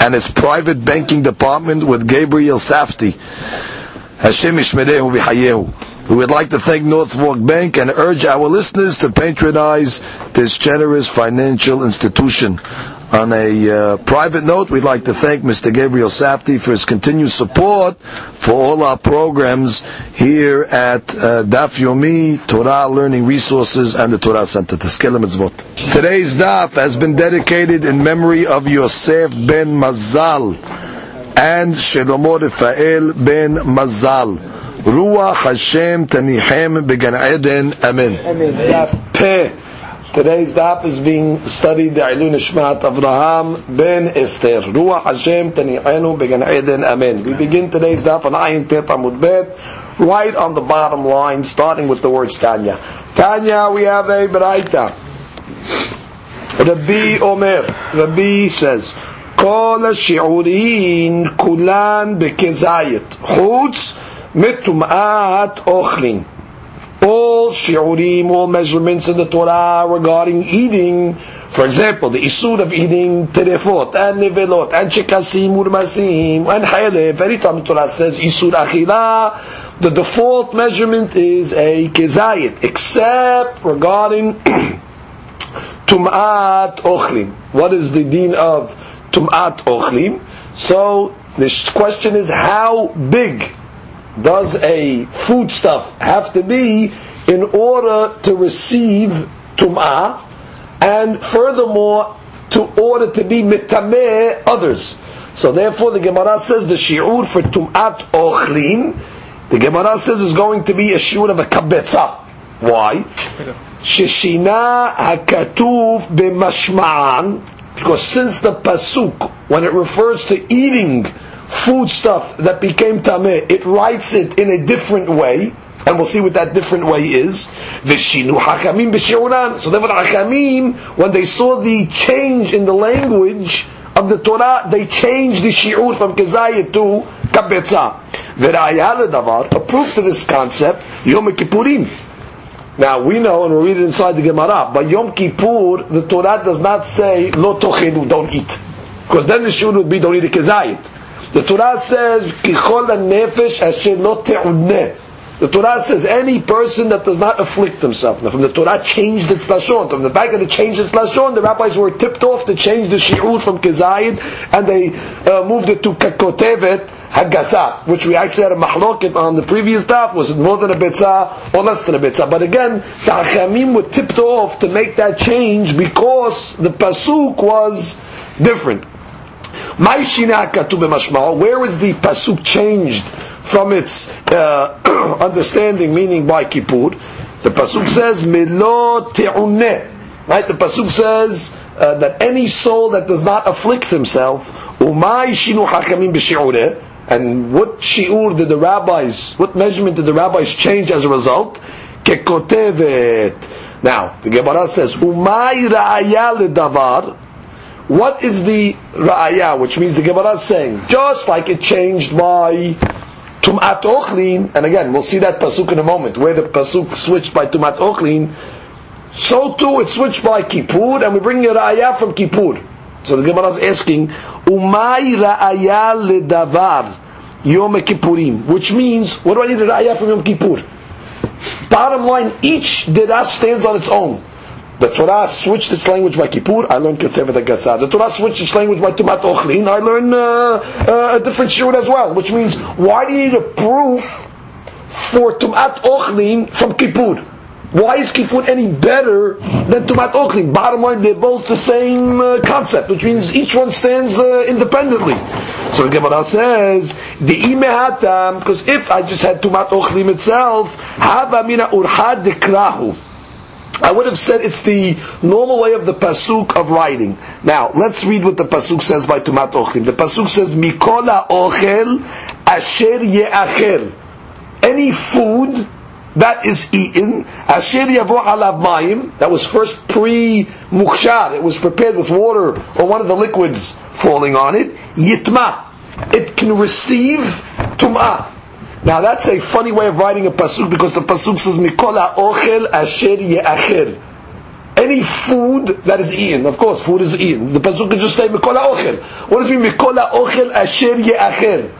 and its private banking department with Gabriel Safdie. Hashem Yishmerehu V'Hayehu. We would like to thank North Fork Bank and urge our listeners to patronize this generous financial institution. On a private note, we'd like to thank Mr. Gabriel Safdie for his continued support for all our programs here at Daf Yomi, Torah Learning Resources, and the Torah Center. Today's daf has been dedicated in memory of Yosef Ben Mazal and Shlomo Refael Ben Mazal. Ruach Hashem Tanihem Began Eden. Amen. Amen. Today's daf is being studied the Ilun Nishmat Avraham Ben Esther. Ruach Hashem Tani'enu Began Eden. Amen. We begin today's daf on Ayin Tet Amud Bet, right on the bottom line, starting with the words Tanya. Tanya, we have a Beraita. Rabbi Omer, Rabbi says, Kol Shi'urin Kulan Bekezayit Chutz Mitum'at Ochlin. All shi'urim, all measurements in the Torah regarding eating, for example, the isur of eating terefot, and nevelot, and shekasim, urmasim, and halef. Every time the Torah says isur achila, the default measurement is a kezayit, except regarding tum'at ochlim. What is the deen of tum'at ochlim? So the question is, how big does a foodstuff have to be in order to receive tum'ah, and furthermore to order to be mitameh others? So therefore the Gemara says the shi'ur for tum'at ochlin, the Gemara says is going to be a shi'ur of a kabetza. Why? Sheshina hakatuv b'mashma'an, because since the pasuk, when it refers to eating foodstuff that became tameh, it writes it in a different way, and we'll see what that different way is. V'shinu hakamim b'shi'uran. So therefore, hakamim, when they saw the change in the language of the Torah, they changed the shi'ur from kezayit to kabetza. V'ra'ayah ledavar, a proof to this concept, Yom Kippurim. Now we know, and we'll read it inside the Gemara, but Yom Kippur, the Torah does not say lo tochelu, don't eat, because then the shi'ur would be don't eat a kezayit. The Torah says, "Kichol nefesh asher lo te'uneh." The Torah says any person that does not afflict himself. Now, from the Torah changed its lashon. From the fact that it changed its lashon, the rabbis were tipped off to change the shi'ud from kezayid, and they moved it to kakotevet hagasat, which we actually had a mahloket on the previous daf. Was it more than a betzah or less than a betzah? But again, the hachamim were tipped off to make that change because the pasuk was different. Where is the pasuk changed from its understanding, meaning by Kippur? The pasuk says, right? The pasuk says that any soul that does not afflict himself, and what shi'ur did the rabbis, what measurement did the rabbis change as a result? Kekotevet. Now, the Gemara says, Umay ra'aya ledavar. What is the ra'ayah? Which means the Gemara is saying, just like it changed by tum'at ochlin, and again, we'll see that pasuk in a moment, where the pasuk switched by tum'at ochlin, so too it switched by Kippur, and we bring a ra'ayah from Kippur. So the Gemara is asking, Umay ra'ayah ledavar Yom Kippurim, which means, what do I need a ra'ayah from Yom Kippur? Bottom line, each dedah stands on its own. The Torah switched its language by Kippur, I learned Kotevet HaGasad. The Torah switched its language by Tumat Ochlin, I learned a different shiur as well. Which means, why do you need a proof for Tumat Ochlin from Kippur? Why is Kippur any better than Tumat Ochlin? Bottom line, they're both the same concept, which means each one stands independently. So the Gemara says, because if I just had Tumat Ochlin itself, Hava mina urhad dekrahu. I would have said it's the normal way of the pasuk of writing. Now, let's read what the pasuk says by Tumat Ochlim. The pasuk says, Mikola Ochel Asher Ye'achel. Any food that is eaten, Asher Yavo Alav Mayim, that was first pre-Mukshar, it was prepared with water or one of the liquids falling on it, Yitma. It can receive Tum'ah. Now that's a funny way of writing a pasuk, because the pasuk says Mikola ochel asher ye'achel. Any food that is eaten, of course, food is eaten. The pasuk can just say Mikola ochel. What does it mean Mikola ochel asher ye'achel?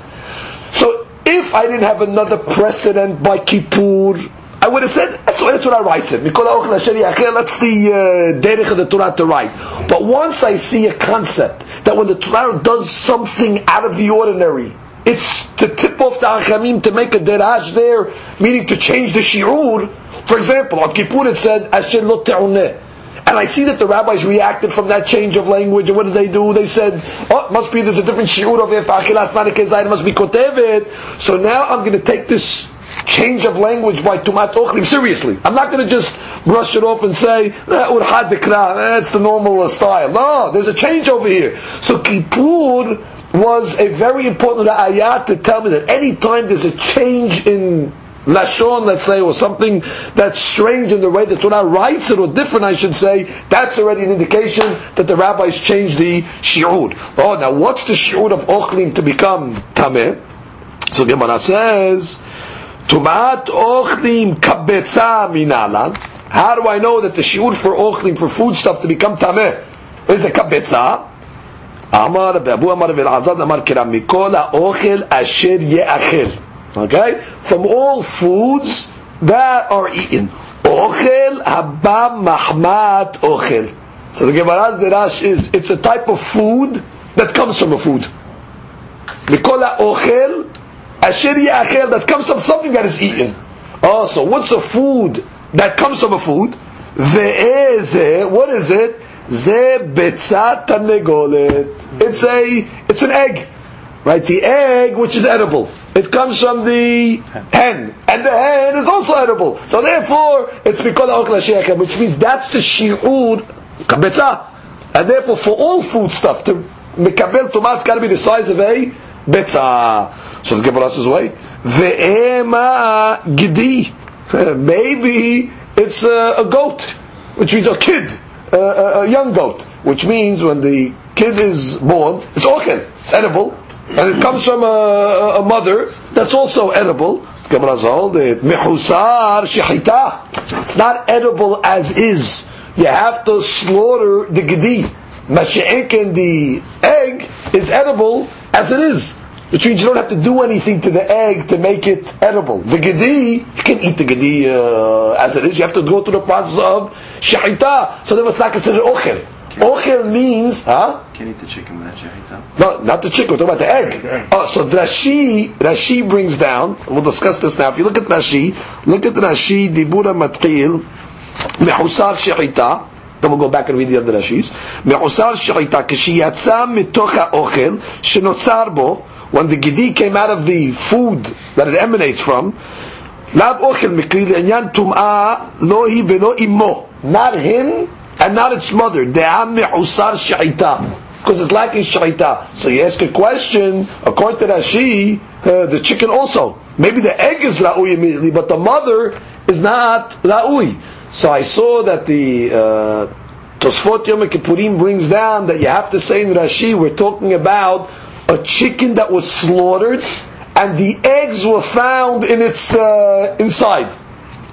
So if I didn't have another precedent by Kippur, I would have said that's what the Torah writes it. Mikola ochel asher ye'achel. That's the derech of the Torah to write. But once I see a concept that when the Torah does something out of the ordinary, it's to tip off the Achamim, to make a deraj there, meaning to change the shi'ur. For example, on Kippur it said, Asher lo te'uneh. And I see that the rabbis reacted from that change of language, and what did they do? They said, oh, it must be, there's a different shi'ur over here, fa'achilas na'nekezayit, it must be kotevet. So now I'm going to take this change of language by Tumat Ochlim seriously. I'm not going to just brush it off and say, urhad dekra, that's the normal style. No, there's a change over here. So Kippur was a very important ayat to tell me that any time there's a change in Lashon, let's say, or something that's strange in the way the Torah writes it, or different, I should say, that's already an indication that the rabbis changed the shi'ud. Oh, now what's the shi'ud of Ochlim to become Tameh? So Gemara says, Tumat Ochlim kabetza minalan. How do I know that the shi'ud for Ochlim, for food stuff to become Tameh, is a kabetza? Amar Abu Amar Azad Amar Kiram Mikola Ochel Asher Ye'achel. Okay? From all foods that are eaten. Ochel Habam Mahmat Ochel. So the Gemara's Derash is, it's a type of food that comes from a food. Mikola Ochel Asher Ye'achel, that comes from something that is eaten. Oh, so what's a food that comes from a food? Ve'ezeh, what is it? It's an egg, right? The egg, which is edible, it comes from the hen, and the hen is also edible. So therefore, it's Mikola Ochel Asher Ye'achel, which means that's the shi'ud kabetza, and therefore for all food stuff to mekabel tumah, it's got to be the size of a betza. So the Gemara says, "Wait, ve'ema gidi, maybe it's a goat, which means a kid." A young goat, which means when the kid is born, it's ochel, it's edible, and it comes from a mother that's also edible. It's not edible as is. You have to slaughter the gedi. Mashiach and the egg is edible as it is, which means you don't have to do anything to the egg to make it edible. The gedi, you can eat the gedi as it is. You have to go through the process of shahita. So then it's not considered ochel. Ochel means, huh? Can eat the chicken without shahita? No, not the chicken. We're talking about the egg. Okay. Oh, so Rashi brings down, and we'll discuss this now. If you look at Rashi, Dibura Matqil, Mehusar shahita. Then we'll go back and read the other Rashis. Mehusar shahita, Kishiyatsa mitocha ochel, Shenotzar bo. When the gedi came out of the food that it emanates from, lav ochel mikri le'anyan tum'a lohi velo imo. Not him and not its mother. De'am me'usar sha'ita. Because it's like in sha'ita. So you ask a question, according to Rashi, the chicken also. Maybe the egg is ra'ui immediately, but the mother is not ra'ui. So I saw that the Tosfot Yom Kippurim brings down that you have to say in Rashi, we're talking about a chicken that was slaughtered and the eggs were found in its inside.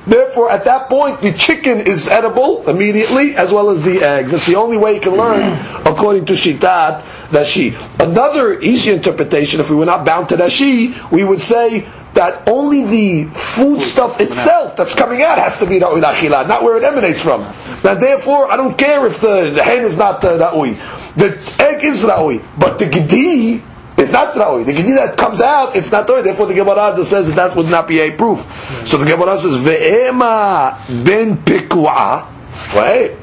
Therefore, at that point, the chicken is edible immediately, as well as the eggs. That's the only way you can learn, according to Shitat Rashi. Another easy interpretation, if we were not bound to Rashi, we would say that only the foodstuff itself that's coming out has to be Ra'ui L'Achila, not where it emanates from. Now, therefore, I don't care if the hen is not Ra'ui. The egg is Ra'ui, but the Gedi is not Ra'ui. The Gedi that comes out, it's not Ra'ui. Therefore, the Gemara says that would not be a proof. So the Gemara says, Ve'ema ben Piku'a. Wait,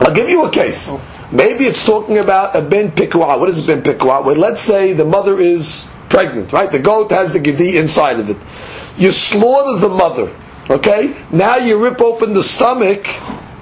I'll give you a case. Maybe it's talking about a ben Piku'a. What is a ben Piku'a? Well, let's say the mother is pregnant, right? The goat has the Gedi inside of it. You slaughter the mother. Okay? Now you rip open the stomach,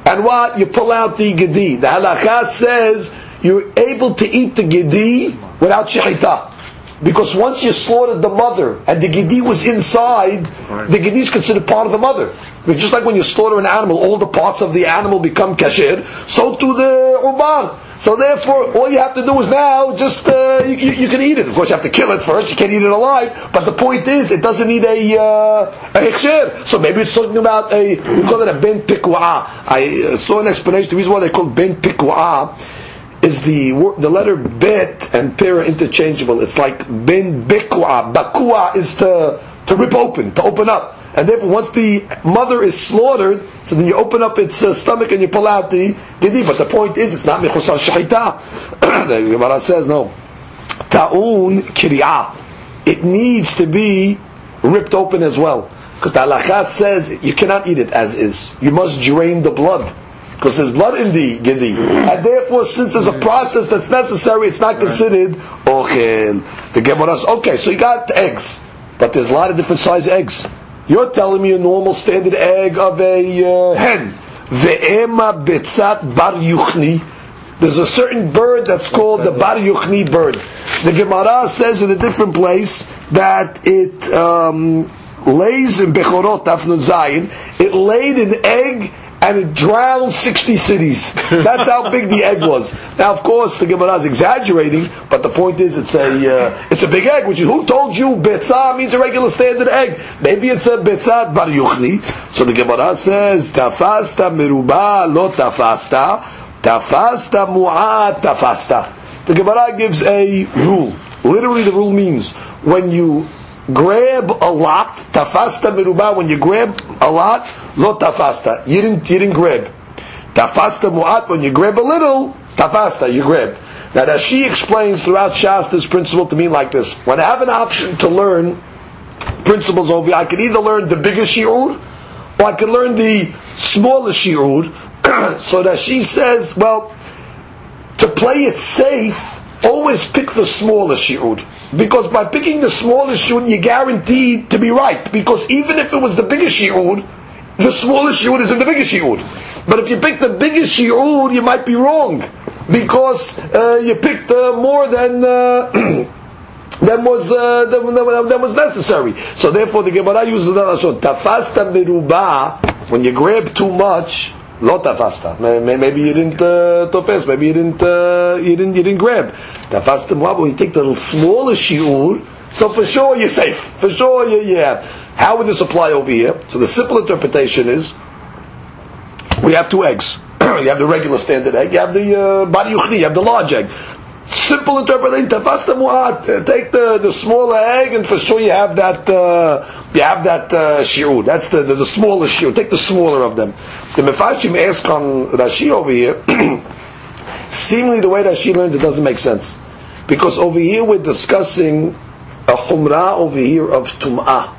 and what? You pull out the gedi. The halakha says you're able to eat the gedi without shechita. Because once you slaughtered the mother, and the gedi was inside, the gedi is considered part of the mother. Just like when you slaughter an animal, all the parts of the animal become kasher, so too the urban. So therefore, all you have to do is now, just, you can eat it. Of course, you have to kill it first, you can't eat it alive, but the point is, it doesn't need a hechsher. So maybe it's talking about we call it a ben piku'ah. I saw an explanation, the reason why they call it ben piku'ah, is the letter bet and pera interchangeable. It's like ben bikwa. Bakwa is to rip open, to open up. And therefore once the mother is slaughtered, so then you open up its stomach and you pull out the gedi. But the point is, it's not mechusar shechita. The Gemara says, no. Ta'un kiri'ah. It needs to be ripped open as well. Because the halakha says, you cannot eat it as is. You must drain the blood. Because there's blood in the gedi. And therefore, since there's a process that's necessary, it's not considered ochel. The Gemara says, okay, so you got eggs. But there's a lot of different size eggs. You're telling me a normal standard egg of a hen. Ve'ema betzat bar yuchni. There's a certain bird that's called the bar yuchni bird. The Gemara says in a different place that it lays in Bechorot, Tafnun Zayin. It laid an egg and it drowned 60 cities. That's how big the egg was. Now, of course, the Gemara is exaggerating, but the point is, it's a big egg. Which is, who told you betzah means a regular standard egg? Maybe it's a betzah bar yuchni. So the Gemara says, tafasta meruba lo tafasta, tafasta mu'at tafasta. The Gemara gives a rule. Literally, the rule means when you grab a lot, tafasta meruba. When you grab a lot, lo tafasta. You didn't grab. Tafasta mu'at. When you grab a little, tafasta. You grabbed. Now, as she explains throughout Shas, this principle to me like this: when I have an option to learn principles over here, I can either learn the bigger shi'ur, or I can learn the smaller shi'ur. So that she says, well, to play it safe, always pick the smaller shi'ud. Because by picking the smaller shi'ud, you're guaranteed to be right. Because even if it was the bigger shi'ud, the smaller shi'ud is in the bigger shi'ud. But if you pick the bigger shi'ud, you might be wrong. Because you picked more than than was necessary. So therefore the Gemara uses that lashon. Tafasta meruba. When you grab too much, lo tafasta. Maybe you didn't tofes. Maybe you didn't grab. Tafasta mu'ab. When you take the smaller shi'ur, so for sure you're safe. For sure you have. How would this apply over here? So the simple interpretation is, we have two eggs. You have the regular standard egg. You have the bar yuchni. You have the large egg. Simple interpretation. Tafasta mu'ab. Take the smaller egg, and for sure you have that. You have that shi'ud. That's the smaller shi'ud. Take the smaller of them. The Mefashim ask on Rashi over here, seemingly the way Rashi learned it doesn't make sense. Because over here we're discussing a humrah over here of tum'ah.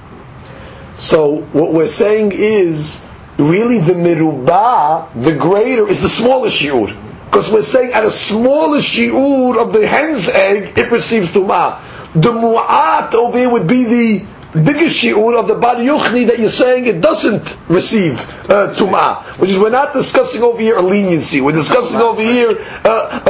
So what we're saying is, really the merubah, the greater, is the smaller shi'ud. Because we're saying at a smaller shi'ud of the hen's egg, it receives tum'ah. The mu'at over here would be the bigger shi'ur of the bar yuchni that you're saying it doesn't receive tum'ah, which is, we're not discussing over here a leniency, we're discussing over here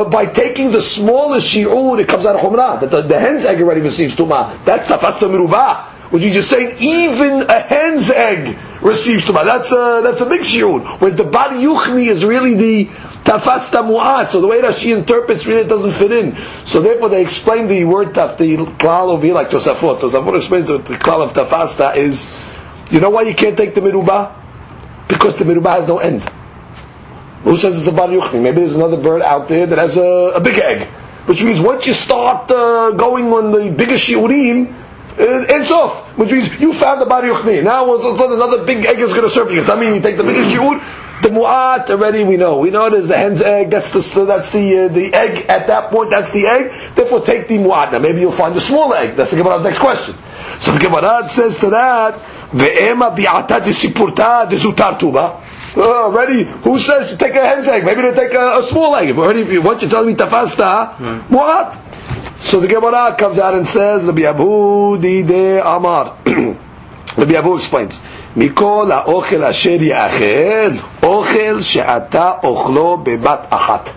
by taking the smaller shi'ur, it comes out of humrah, that the hen's egg already receives tum'ah. That's tafasta merubah, which is just saying even a hen's egg receives tum'ah. That's a big shi'ur, whereas the bar yuchni is really the tafasta mu'at. So the way that she interprets really doesn't fit in. So therefore they explain the word taf, the klal over here like Tosafot. Tosafot explains that the klal of tafasta is, you know why you can't take the merubah? Because the merubah has no end. Who says it's a bar yuchni? Maybe there's another bird out there that has a big egg. Which means once you start going on the bigger shiurim, it ends off. Which means you found the bar yuchni. Now all of a sudden another big egg is going to serve you. I mean, you take the bigger shiur. The mu'at already we know it is the hen's egg. That's the egg at that point. That's the egg. Therefore, take the mu'at. Now maybe you'll find the small egg. That's the Gemara's next question. So the Gemara says to that, ve'ema bi'ata disipurta disutar tuba. Already, who says to take a hen's egg? Maybe to take a small egg. Once you tell me tafasta mu'at. So the Gemara comes out and says, Rabbi Abu dide amar. Rabbi Abu explains. מכל האוכל אשר יאכל, אוכל שאתה אוכלו בבת אחת.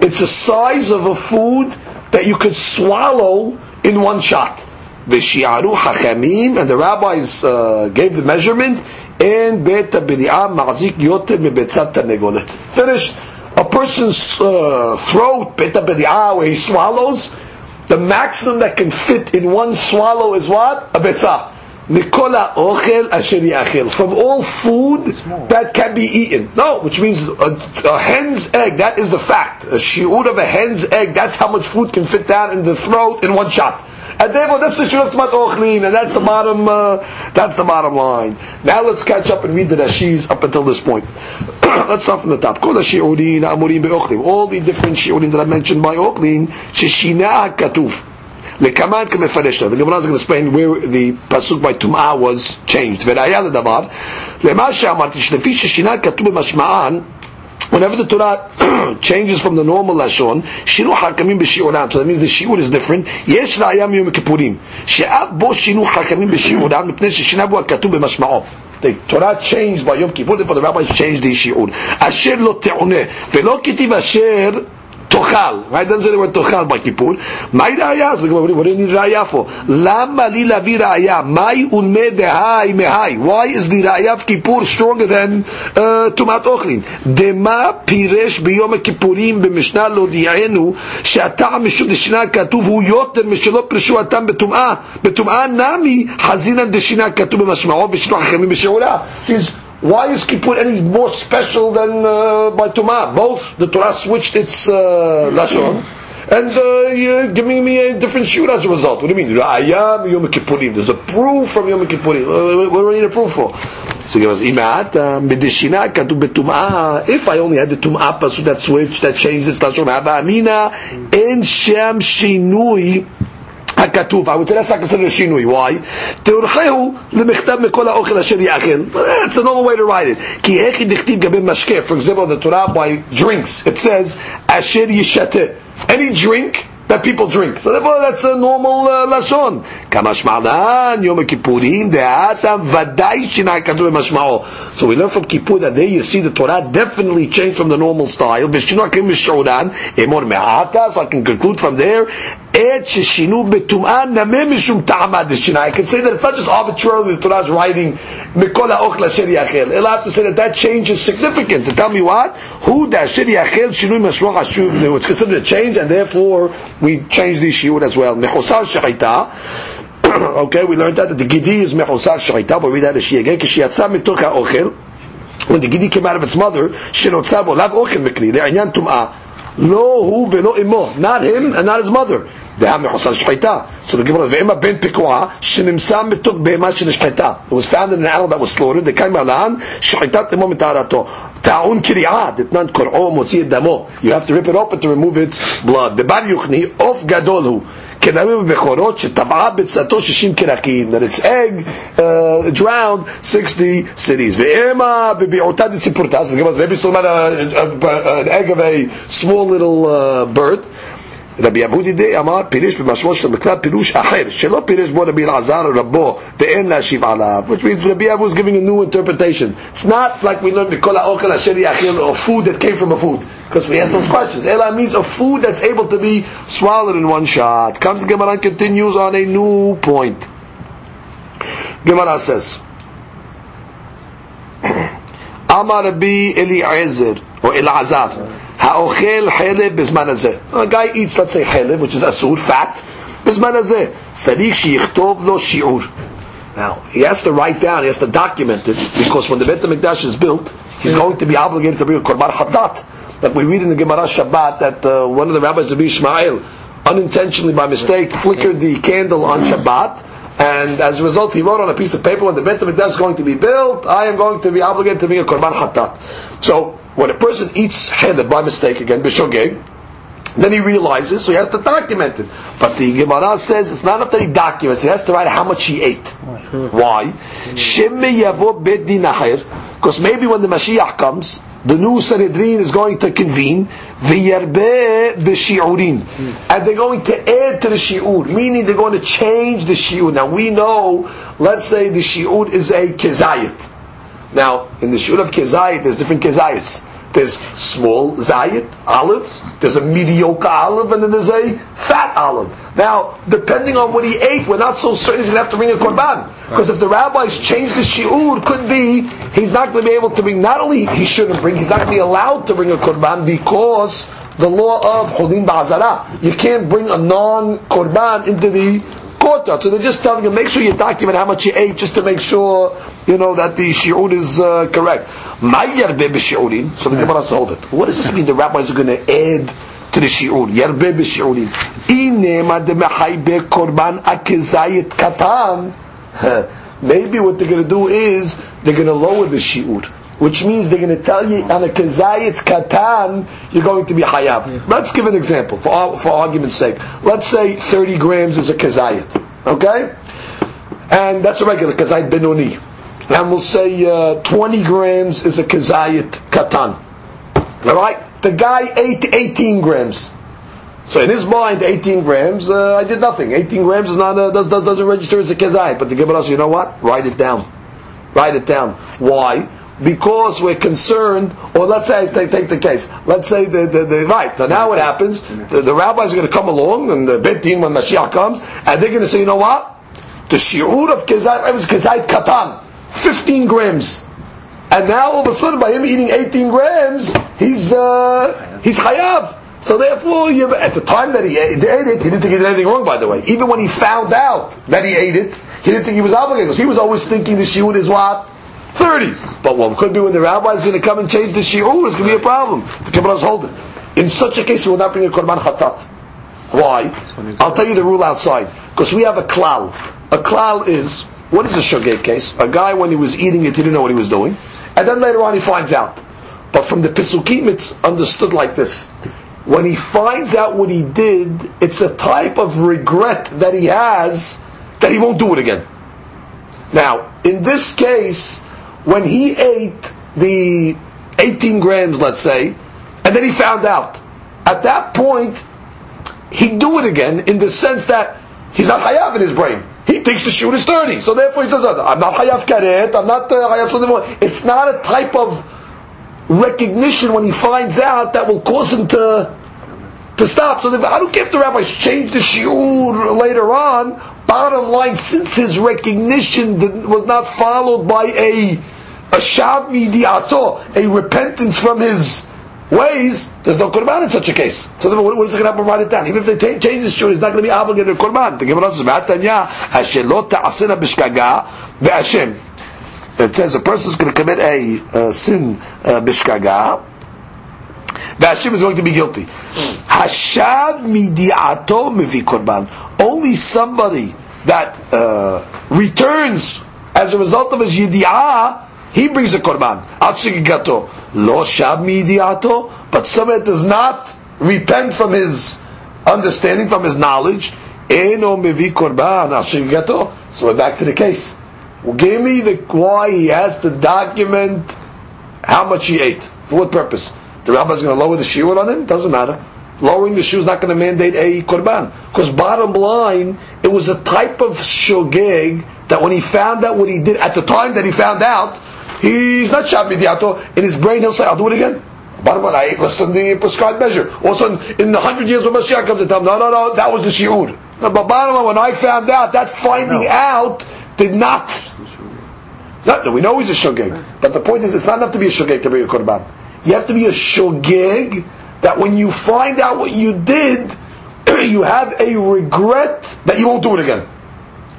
It's the size of a food that you could swallow in one shot. ושיערו חכמים, and the rabbis gave the measurement, אין בית הבריאה מחזיק יותר מביצת תרנגולת. Finished. A person's throat, בית הבריאה, where he swallows, the maximum that can fit in one swallow is what? A ביצה. Nikola ochel asher yachel, from all food that can be eaten. No, which means a hen's egg, that is the fact. A shi'ud of a hen's egg, that's how much food can fit down in the throat in one shot. And therefore, that's the shi'ud of Tmat Ochlin, and that's the bottom line. Now let's catch up and read the Rashis up until this point. Let's start from the top. All the different shi'udim that I mentioned by Ochlin, shishina hakatuf. The Gemara is going to explain where the pasuk by Tum'ah was changed. Whenever the Torah changes from the normal lashon, so that means the shi'ur is different. The Torah changed by Yom Kippur, therefore the rabbis changed the shi'ur. Tochal, right? Doesn't say the word tochal by Kippur. My raya, so what do you need raya for? Lama li lavi raya. My unme dehai mehai. Why is the raya of Kippur stronger than Tumat Ochlin? Dema piresh biyom Kippurim b'mishnah lo di'enu she'atam mishud deshina katuv hu yoter mishelo pirshu atam betum'ah nami hazinan deshina katuv b'mashma'o b'shinu hachemim b'she'ula. Why is Kippur any more special than by Tumah? Both the Torah switched its lashon, and you're giving me a different shiur as a result. What do you mean? Ra'ayam Yom Kippurim. There's a proof from Yom Kippurim. What do I need a proof for? So give us imat. If I only had the Tumah pasuk that switched, that changed its lashon, Haba Amina En Shem Shinui. I would say that's not considered a shinui. Why? That's another way to write it. For example, the Torah by drinks, it says asher yishate, any drink that people drink. So therefore, that's a normal lashon. So we learn from Kippur that there you see the Torah definitely changed from the normal style. So I can conclude from there. I can say that it's not just arbitrarily the Torah's writing. It'll have to say that that change is significant. To tell me what? It's considered a change, and therefore we change the shiur as well. Okay, we learned that the gidi is mechosar shayta, but we read that she again. When the gidi came out of its mother, not him and not his mother. So the Gemara it was found in an animal that was slaughtered. They came alan shaitat imam mitarato ta'un kiriad itnan kor'o motzi damo. You have to rip it open to remove its blood. The bar yuchni of gadolhu kedamim bechorot shetabah betzato shishim kirakim, that its egg drowned 60 cities. Ve'ema bebi'otad sipurtas. The Gemara maybe still had an egg of a small little bird. Rabbi Abudi de Amar Pirish b'mashmosh l'mekla Pirush Acher Shelo Pirish bo Rabbi Azar Rabbo Ve'en Lashiv Alav, which means Rabbi Abu is giving a new interpretation. It's not like we learned Mikola Okel Asher Yachil, or food that came from a food, because we ask those questions. Ela means a food that's able to be swallowed in one shot. Comes the Gemara and continues on a new point. Gemara says Amar Rabbi Eliezer or Elazar Ha'ochel chelev b'zman hazeh. A guy eats, let's say, chelev, which is asur, fat, b'zman hazeh. Tzarich sheyichtov lo shi'ur. Now, he has to write down, he has to document it, because when the Beit HaMikdash is built, he's going to be obligated to bring a korban hatat. Like we read in the Gemara Shabbat that one of the rabbis, Rabbi Ishmael, unintentionally, by mistake, flickered the candle on Shabbat, and as a result, he wrote on a piece of paper, when the Beit HaMikdash is going to be built, I am going to be obligated to bring a korban hatat. So, when a person eats chelib by mistake again, b'shogeg, then he realizes, so he has to document it. But the Gemara says it's not enough that he documents; he has to write how much he ate. Why? Because maybe when the Mashiach comes, the new Sanhedrin is going to convene, and they're going to add to the shi'ur, meaning they're going to change the shi'ur. Now we know, let's say the shi'ur is a kezayit. Now, in the shiur of kezayit, there's different kezayites. There's small zayit, olive, there's a mediocre olive, and then there's a fat olive. Now, depending on what he ate, we're not so certain he's going to have to bring a korban. Because if the rabbis change the shiur, it could be he's not going to be able to bring, not only he shouldn't bring, he's not going to be allowed to bring a korban because the law of Cholin Ba'azara. You can't bring a non-korban into the courtyard. So they're just telling you, make sure you document how much you ate just to make sure, you know, that the shi'ud is correct. So the Gemara sold it. What does this mean the rabbis are going to add to the shi'ud? Yarbeh b'shi'udim. Inema de mehaybe korban akezayit katan. Maybe what they're going to do is they're going to lower the shi'ud, which means they're going to tell you on a kezayit katan you're going to be hayab. Let's give an example for argument's sake. Let's say 30 grams is a kezayit, okay, and that's a regular kezayit benoni, and we'll say 20 grams is a kezayit katan. All right, the guy ate 18 grams, so in his mind 18 grams, I did nothing. 18 grams is not doesn't register as a kezayit. But the Gemara says, you know what? Write it down. Why? Because we're concerned, or let's say, take the case, let's say the right, so now what happens, the rabbis are going to come along, and the Bet Din when Mashiach comes, and they're going to say, you know what, the shi'ur of Kezayit was Kezayit Katan, 15 grams, and now all of a sudden by him eating 18 grams, he's Hayav. So therefore, at the time that he ate it, he didn't think he did anything wrong, by the way. Even when he found out that he ate it, he didn't think he was obligated, because he was always thinking the shi'ur is what? 30. But what could be when the rabbi is going to come and change the shi'ur, it's going to be a problem. The Gemara hold it. In such a case, he will not bring a korban hatat. Why? I'll tell you the rule outside. Because we have a klal. A klal is, what is a shogeg case? A guy, when he was eating it, he didn't know what he was doing. And then later on, he finds out. But from the Pesukim, it's understood like this. When he finds out what he did, it's a type of regret that he has, that he won't do it again. Now, in this case, when he ate the 18 grams, let's say, and then he found out, at that point, he'd do it again in the sense that he's not hayav in his brain. He thinks the shiur is 30, so therefore he says, I'm not hayav karet, I'm not hayav something more. It's not a type of recognition when he finds out that will cause him to stop. So I don't care if the rabbis change the shiur later on. Bottom line, since his recognition was not followed by a shav midiato, a repentance from his ways, there's no korban in such a case. So then what is going to happen? Write it down. Even if they change the shiur, he's not going to be obligated to korban. The Gemara says, it says a person is going to commit a sin bishkaga, Hashem is going to be guilty. Hashav midiato mivi korban. Only somebody that returns as a result of his yidiah, he brings a korban. Atzigato lo shav midiato, but somebody that does not repent from his understanding, from his knowledge, eno mivi korban atzigato. So we're back to the case. Well, give me the why he has to document how much he ate. For what purpose? The rabbi is going to lower the shiur on him? Doesn't matter. Lowering the shiur is not going to mandate a korban. Because bottom line, it was a type of shogeg that when he found out what he did, at the time that he found out, he's not shav midiato. In his brain he'll say, I'll do it again. Bottom line, I ate less than the prescribed measure. Also, in the 100 years when Mashiach comes and tells him, no, that was the shiur. No, but bottom line, when I found out, that finding out did not... No, we know he's a shogeg. But the point is, it's not enough to be a shogeg to bring a korban. You have to be a shogeg that when you find out what you did, you have a regret that you won't do it again.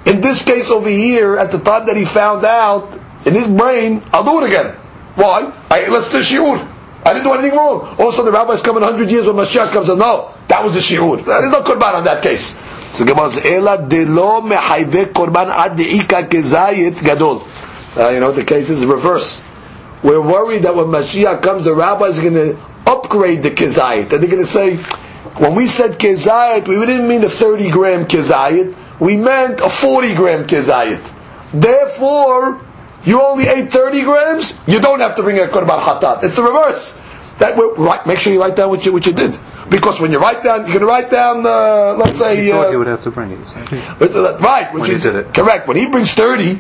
In this case over here, at the time that he found out, in his brain, I'll do it again. Why? Let's do shi'ur. I didn't do anything wrong. Also, the rabbis come in 100 years when Mashiach comes and no, that was the shi'ur. There is no korban on that case. So Gemara says, Ela delo mehayve korban ad de'ika kezayit gadol. The case is reverse. We're worried that when Mashiach comes, the rabbis are going to upgrade the kezayit. And they're going to say, when we said kezayit, we didn't mean a 30-gram kezayit. We meant a 40-gram kezayit. Therefore, you only ate 30 grams, you don't have to bring a korban hatat. It's the reverse. That right, make sure you write down what you did. Because when you write down, you're going to write down, let's say... He thought he would have to bring it. Right. When he did it. Correct. When he brings 30,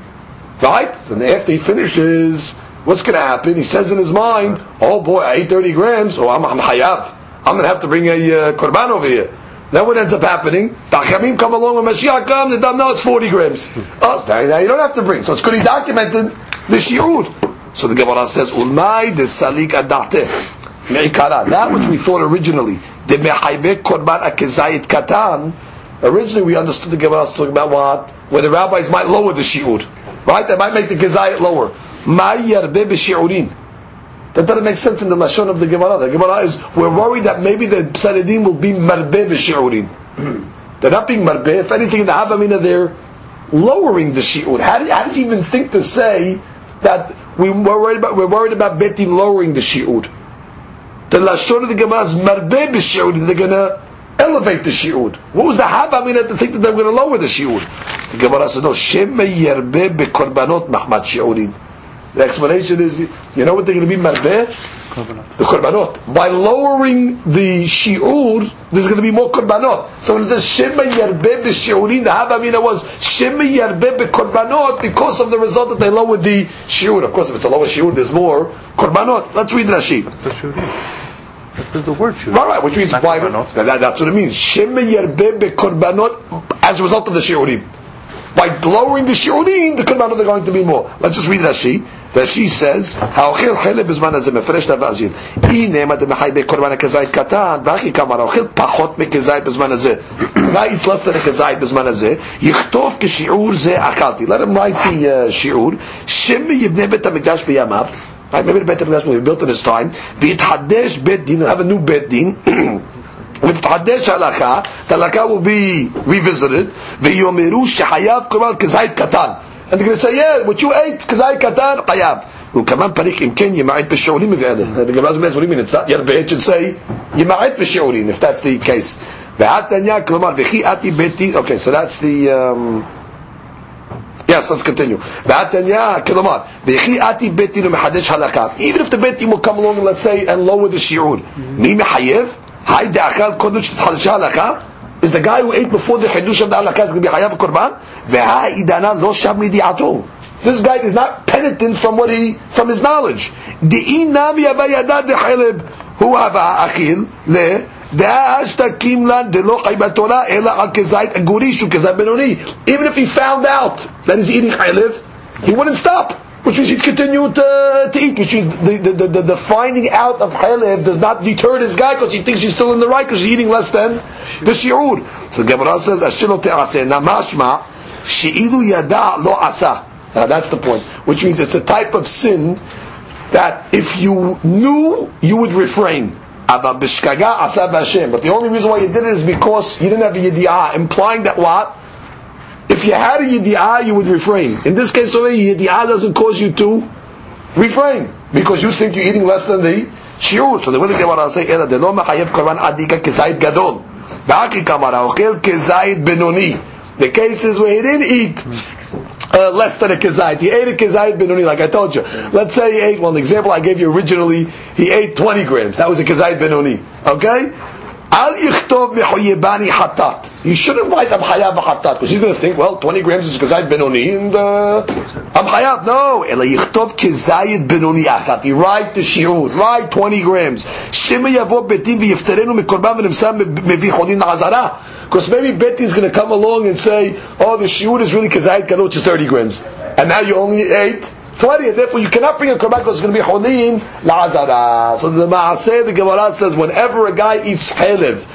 right? And after he finishes... what's going to happen? He says in his mind, oh boy, I ate 30 grams, so I'm hayav. I'm going to have to bring a korban over here. Then what ends up happening? Tachamim come along when Mashiach comes, and now it's 40 grams. Oh, now you don't have to bring. So it's clearly documented, the shi'ud. So the Gemara says, Ulmai desalik adate meikara. That which we thought originally, the mehaybe korban akezayit katan. Originally we understood the Gemara was talking about what? Where the rabbis might lower the shi'ud. Right? They might make the kezayit lower. Ma yarbe b'shi'urin. That doesn't make sense in the lashon of the Gemara. The Gemara is, we're worried that maybe the psaredim will be marbeh b'shi'urin. They're not being marbeh. If anything, in the Havamina, they're lowering the shi'ur. How did you even think to say that we're worried about betin lowering the shi'ur? The lashon of the Gemara is marbeh b'shi'urin. They're going to elevate the shi'ur. What was the Havamina to think that they're going to lower the shi'ur? The Gemara says, no, shemay yerbeh b'korbanot mahmat shi'urin. The explanation is, you know what they're going to be marbeh? The korbanot. By lowering the shi'ur, there's going to be more korbanot. So it says, shema yarbeh b'shi'urin. The havamina was, shema yarbeh b'korbanot, because of the result that they lowered the shi'ur. Of course, if it's a lower shi'ur, there's more korbanot. Let's read Rashi. That's the shi'urin. That is the word shi'ur. Right, which means, that's what it means. Shema yarbeh b'korbanot, as a result of the shi'urin. By lowering the shi'urin, the korbanot are going to be more. Let's just read Rashi. That she says, "Haochil chelib bezman hazeh mefresh navazil." Ine ma demachaybe korban kezayit katan. V'achi kamar haochil pachot mekezayit bezman hazeh. Now it's less than a kezayit bezman hazeh. Yichtov keshiur zeh akalti. Let him write the shiur. Shem yibnei bet hamikdash b'yamav. Right? Maybe the bet hamikdash will be built in his time. V'yithadesh bet din. Have a new bet din. V'yithadesh halakha. The halakha will be revisited. V'yomeru shehayav korban kezayit katan. And they're going to say, yeah, what you ate, kazai katan, chayav. The Gemara says, what do you mean? It's not yerbeh, it should say, yima'it b'shi'urin, if that's the case. Okay, so that's the... yes, let's continue. Even if the beti will come along, let's say, and lower the shi'ur, is the guy who ate before the Hidush of the Halakha is going to be Hayav Qurban? Veha idana lo shab midi'ato. This guy is not penitent from his knowledge. Di'i nam yavayadad de'chilib hu'ava akhil le de'a ashtakim lan de'lo qaybat Torah ela al kezayit agurishu kezayit benoni. Even if he found out that he's eating Ha'ilib, he wouldn't stop. Which means he'd continue to eat. Which means the finding out of Halev does not deter this guy because he thinks he's still in the right because he's eating less than the shi'ur. So Gemara says, "Ashilo te'aseh namashma she'ilu yada lo asa." Now that's the point. Which means it's a type of sin that if you knew, you would refrain. But the only reason why you did it is because you didn't have a yedi'ah, implying that what? If you had a yedi'ah, you would refrain. In this case, yedi'ah doesn't cause you to refrain because you think you're eating less than the shiur. So the way the Gemara says, "Ela de lo mechayev korban adika kezayit gadol, ba'aki kamara ochel kezayit benoni." The cases where he didn't eat less than a kezayit, he ate a kezayit benoni, like I told you. Let's say he ate. Well, the example I gave you originally, he ate 20 grams. That was a kezayit benoni. Okay. You shouldn't write I'm hayav hatat because he's going to think, well, 20 grams is kezayit benoni and I'm hayav. No, ela yichtov kezayit benoni achat. You write the shiur, write 20 grams. Shema yavo betin v'yifterenu mikorban v'nimsam mevichodin hazara. Because maybe Betty is going to come along and say, oh, the shiur is really kezayit gadol, which is 30 grams, and now you only ate 20, and therefore you cannot bring a korban because it's going to be holin la'azara. So the Maaseh, the Gemara says, whenever a guy eats chelev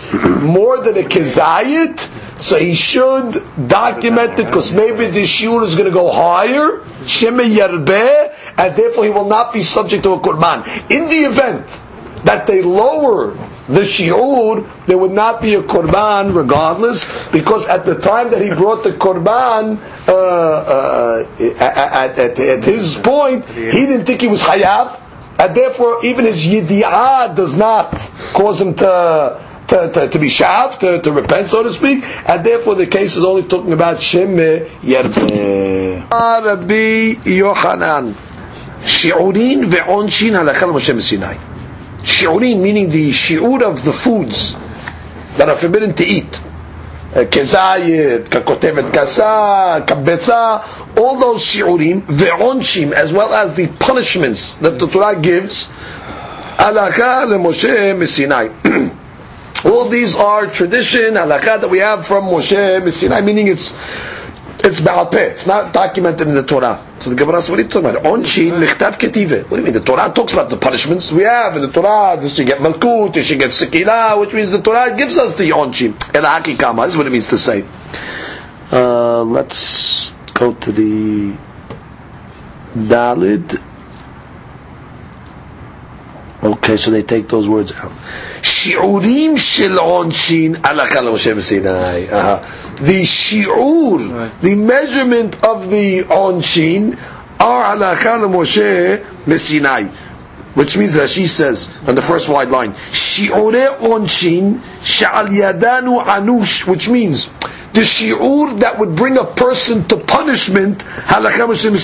more than a kezayit, so he should document it because maybe the shiur is going to go higher, shema yarbeh, and therefore he will not be subject to a korban. In the event that they lower the shi'ur, there would not be a korban regardless, because at the time that he brought the korban, at his point, he didn't think he was chayav, and therefore even his yidi'ah does not cause him to be shav, to repent, so to speak, and therefore the case is only talking about Shem Yerbeh. Rabbi Yochanan, shi'urin ve'onshin halakha l'Moshe Sinai. Shi'urin, meaning the shi'ur of the foods that are forbidden to eat. כזית, ככותבת גסה, כבצה, all those שיעורים ועונשים, as well as the punishments that the Torah gives, הלכה למשה מסיני. All these are tradition, halakha, that we have from Moshe Messinai, meaning it's ba'al peh, it's not documented in the Torah. So the Gemara says, what are you talking about? Onshin, mechtav ketive. What do you mean? The Torah talks about the punishments we have in the Torah. You should get malkut, you should get sekilah, which means the Torah gives us the onshin. El hakikama, this is what it means to say. Let's go to the Dalid. Okay, so they take those words out. Shi'urim shel onshin halakha l'Moshe Sinai. The shi'ur, right, the measurement of the onshin are halakha l'Moshe Sinai, which means that she says on the first wide line, shi'ure onshin she'al yadanu anush, which means the shi'ur that would bring a person to punishment, how much do you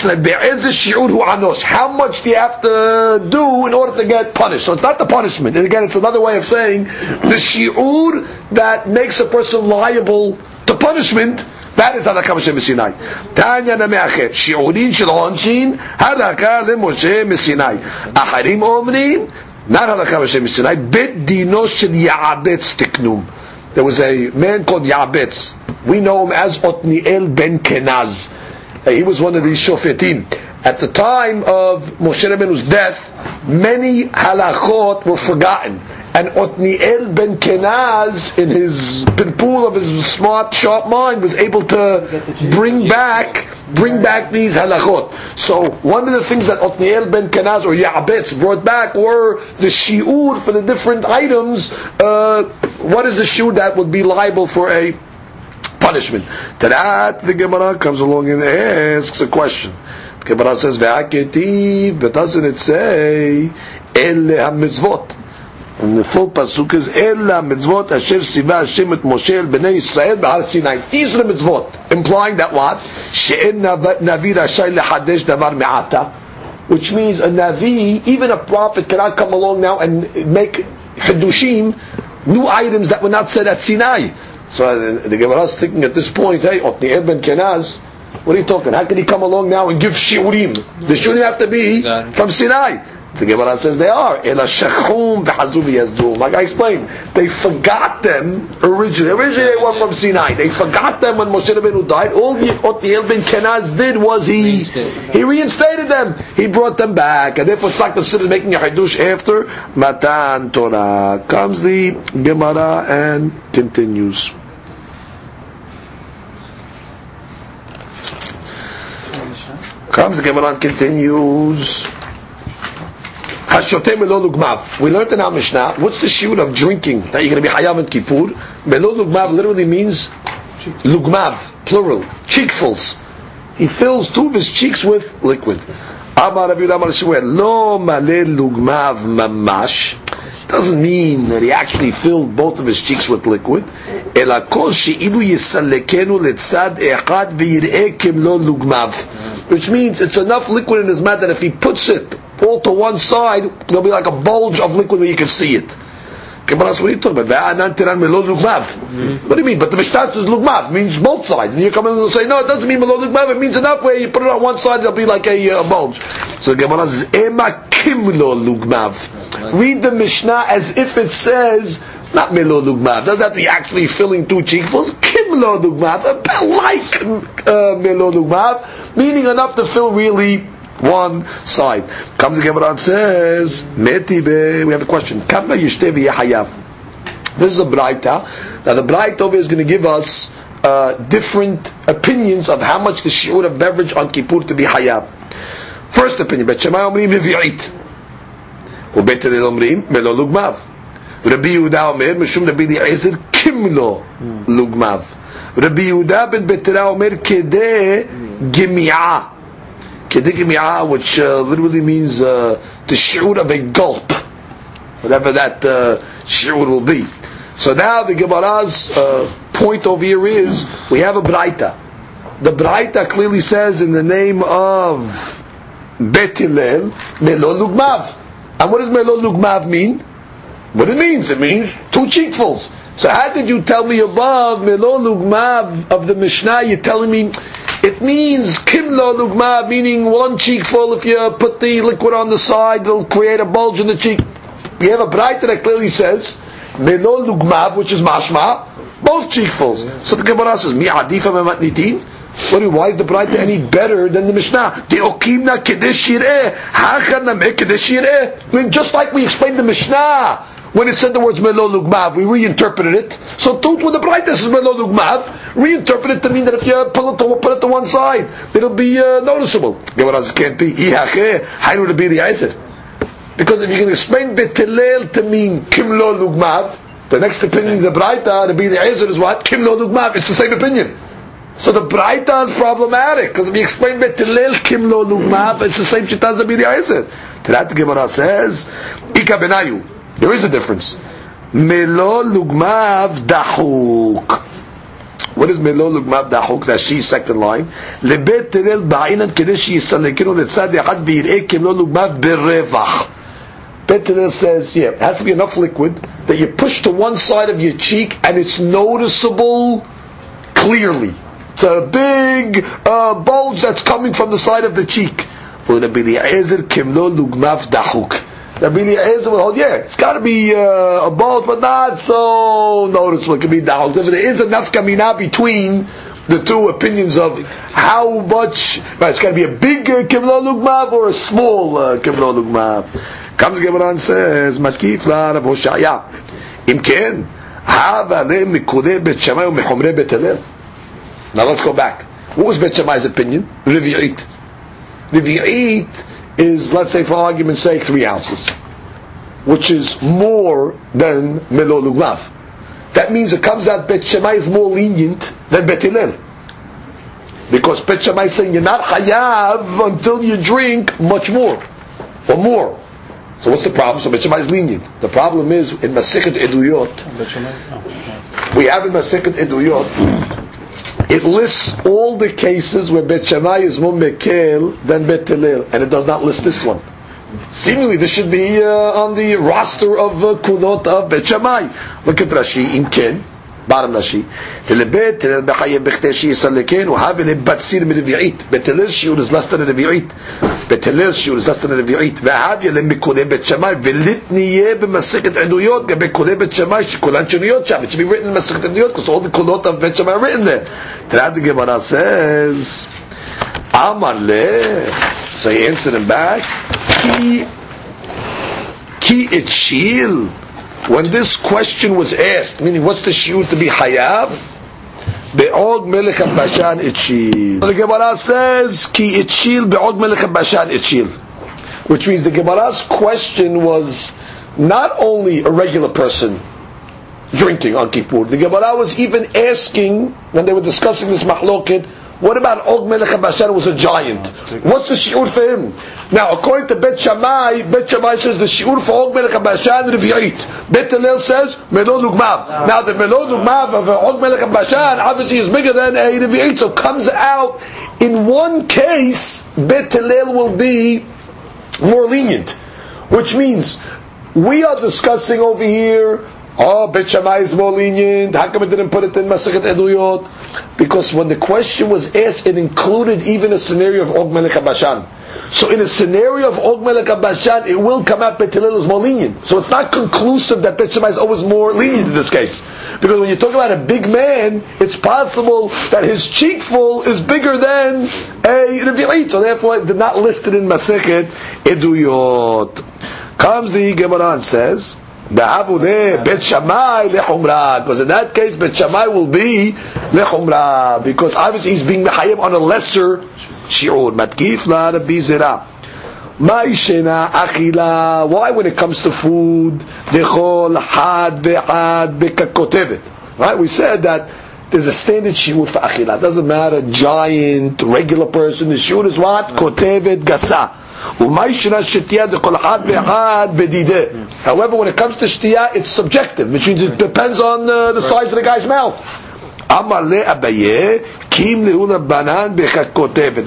have to do in order to get punished? So it's not the punishment. And again, it's another way of saying the shi'ur that makes a person liable to punishment, that is halakha Moshe Messinai. Tanya nameache, shi'urin shel onshin, halakha leMoshe Messinai. Aharim omrim, not halakha Moshe Messinai, bet dino shel Ya'abetz tiknum. There was a man called Ya'abetz. We know him as Otniel ben Kenaz. He was one of the shofetim. At the time of Moshe Rabbeinu's death, many halachot were forgotten. And Otniel ben Kenaz, in his pinpool of his smart, sharp mind, was able to bring back these halachot. So one of the things that Otniel ben Kenaz or Ya'abetz brought back were the shi'ur for the different items. What is the shi'ur that would be liable for a punishment? To that, the Gemara comes along and asks a question. The Gemara says, "Ve'aketiv," but doesn't it say, "Ele hamitzvot"? And the full pasuk is, "Ela mitzvot asher siva Hashem et Moshe el bnei Yisrael b'Har Sinai." These are the mitzvot, implying that what? She'en navi rashai lehadesh davar me'ata, which means a navi, even a prophet, cannot come along now and make hadushim, new items that were not said at Sinai. So the Gemara is thinking at this point, hey, Otniel ben Kenaz, what are you talking? How can he come along now and give shiurim? The shiurim have to be from Sinai. The Gemara says they are. Like I explained, they forgot them originally. Originally they were from Sinai. They forgot them when Moshe Rabbeinu died. All that Otniel ben Kenaz did was he reinstated them. He brought them back. And therefore it's not considered making a Hadush after Matan Torah. Comes the Gemara and continues. We learned in our Mishnah, what's the shiur of drinking that you're going to be hayav in Kippur? Melo lugmav literally means lugmav, plural, cheekfuls. He fills two of his cheeks with liquid. Doesn't mean that he actually filled both of his cheeks with liquid. Which means it's enough liquid in his mouth that if he puts it all to one side, there'll be like a bulge of liquid where you can see it. What are you talking about? What do you mean? But the Mishnah says lugmav, means both sides. And you come in and say, no, it doesn't mean melod lugmav, it means enough where you put it on one side, there'll be like a bulge. So the Gemara says, Ema kimlo lugmav. Read the Mishnah as if it says, not melo lugmav, doesn't have to be actually filling two cheekfuls, kimlo lugmav, like melo lugmav, meaning enough to fill really one side. Comes the Gemara and says, "Metibe." We have a question. Kama yishtevi yahayav. This is a braita. Now the braita over is going to give us different opinions of how much the shi'ur of beverage on Kippur to be hayav. First opinion: Bet Shammai omrim levi'it, uBeit Hillel omrim melo lugmav. Rabbi Yehuda omer mishum Rabbi Eliezer kimlo lugmav. Rabbi Yehuda ben Betira omer kedeh gemi'ah. Kedigimiyah, which literally means the shi'ur of a gulp, whatever that shi'ur will be. So now the Gemara's point over here is, we have a braita. The braita clearly says in the name of Beit Hillel, Melo Lugmav. And what does Melo Lugmav mean? What it means? It means two cheekfuls. So how could you tell me above, Melo Lugmav of the Mishnah, you're telling me it means Kimlo Lugmav, meaning one cheek full, if you put the liquid on the side, it'll create a bulge in the cheek. We have a braita that clearly says, Melo Lugmav, which is mashma, both cheekfuls. Yeah. So the Gemara says, Mi adifa mematnitin? Why is the braita any better than the Mishnah? Deokimna kedesh yireh, hachanameh kedesh yireh. I mean, just like we explained the Mishnah, when it said the words Melo Lugmav, we reinterpreted it. So too, when the Braita says Melo Lugmav, reinterpret it to mean that if you put it to one side, it'll be noticeable. Gemara says, can't be. Because if you can explain Beit Hillel to mean Kimlo Lugmav, the next opinion of the Braita, Rabbi Eliezer, is what? Kimlo Lugmav. It's the same opinion. So the Braita is problematic, because if you explain Beit Hillel Kimlo Lugmav, it's the same Shita as Rabbi Eliezer. To that the Gemara says, Ika Benayu. There is a difference. Melo Lugmav Dahuk. What is Melo Lugmav Dahuk? Rashi's second line. Lebet Hillel Ba'inan Kedesh Yisalekinu Letzad Yachad V'yireh Kimlo Lugmav B'revach. Beit Hillel says, yeah, it has to be enough liquid that you push to one side of your cheek and it's noticeable clearly. It's a big bulge that's coming from the side of the cheek. Rabbi Eliezer Kimlo Lugmav Dahuk. Rabbi Eliezer will hold, yeah, it's got to be a bulge, but not so noticeable. It can be down. There is enough kamina between the two opinions of how much, right, it's got to be a big Kimlo Lugmav or a small Kimlo Lugmav. Comes Gemara and says, Matkif la Rav Hoshaya, Imken, Hava le mikodeh Bet Shammai umechomreh Bet Hillel. Now let's go back. What was Bet Shammai's opinion? Revi'it. Revi'it is, let's say for argument's sake, 3 ounces, which is more than Melo Lugmav. That means it comes out Beit Shammai is more lenient than Beit Hillel, because Beit Shammai is saying you're not Hayav until you drink much more, or more. So what's the problem? So Beit Shammai is lenient. The problem is in Masechet Eduyot, we have in Masechet Eduyot, it lists all the cases where Beit Shammai is more mekel than Beit Hillel, and it does not list this one. Seemingly, this should be on the roster of kunot of Beit Shammai. Look at Rashi, Imken, bottom Rashi. Beit Hillel shiur is less than a revi'it. Beit Hillel shiur is less than a revi'it. Ve'havya le'mikodeh Beit Shammai ve'litniyeh b'masechet eduyot ge'bekodeh Beit Shammai shekulan shuriyot sham. It should be written in Masechet Eduyot because all the kunot of Beit Shammai are written there. Then the Gemara says, Amar le, so he answered him back, Ki et shil. When this question was asked, meaning what's the shiur to be hayav? The Og Melech HaBashan et shil. The Gemara says, Ki et shil be Og Melech HaBashan et shil. Which means the Gemara's question was not only a regular person drinking on Kippur. The Gemara was even asking, when they were discussing this mahloket, what about Og Melech HaBashan was a giant? What's the shi'ur for him? Now, according to Beit Shammai says the shi'ur for Og Melech HaBashan revi'it. Beit Hillel says, Melo Lugmav. Now, the Melo Lugmav of Og Melech HaBashan obviously is bigger than a revi'it, so comes out, in one case, Beit Hillel will be more lenient. Which means, we are discussing over here, oh, Beit Shammai is more lenient. How come it didn't put it in Masechet Eduyot? Because when the question was asked, it included even a scenario of Og Melech HaBashan. So in a scenario of Og Melech HaBashan, it will come out Beit Hillel is more lenient. So it's not conclusive that Beit Shammai is always more lenient in this case. Because when you talk about a big man, it's possible that his cheekful is bigger than a Revi'it. So therefore, they're not listed in Masechet Eduyot. Comes the Gemara and says, because in that case Beit Shammai will be lechumra, because obviously he's being mechayim on a lesser shi'ur. Matkif la Rabbi Zera ma'ishena achila. Why when it comes to food dechol had ve'ad bekakotevet? Right, we said that there's a standard shi'ur for achila. It doesn't matter, giant, regular person. The shi'ur is what? Kotevet gasa. However, when it comes to shtiyah, it's subjective, which means it depends on the size of the guy's mouth. The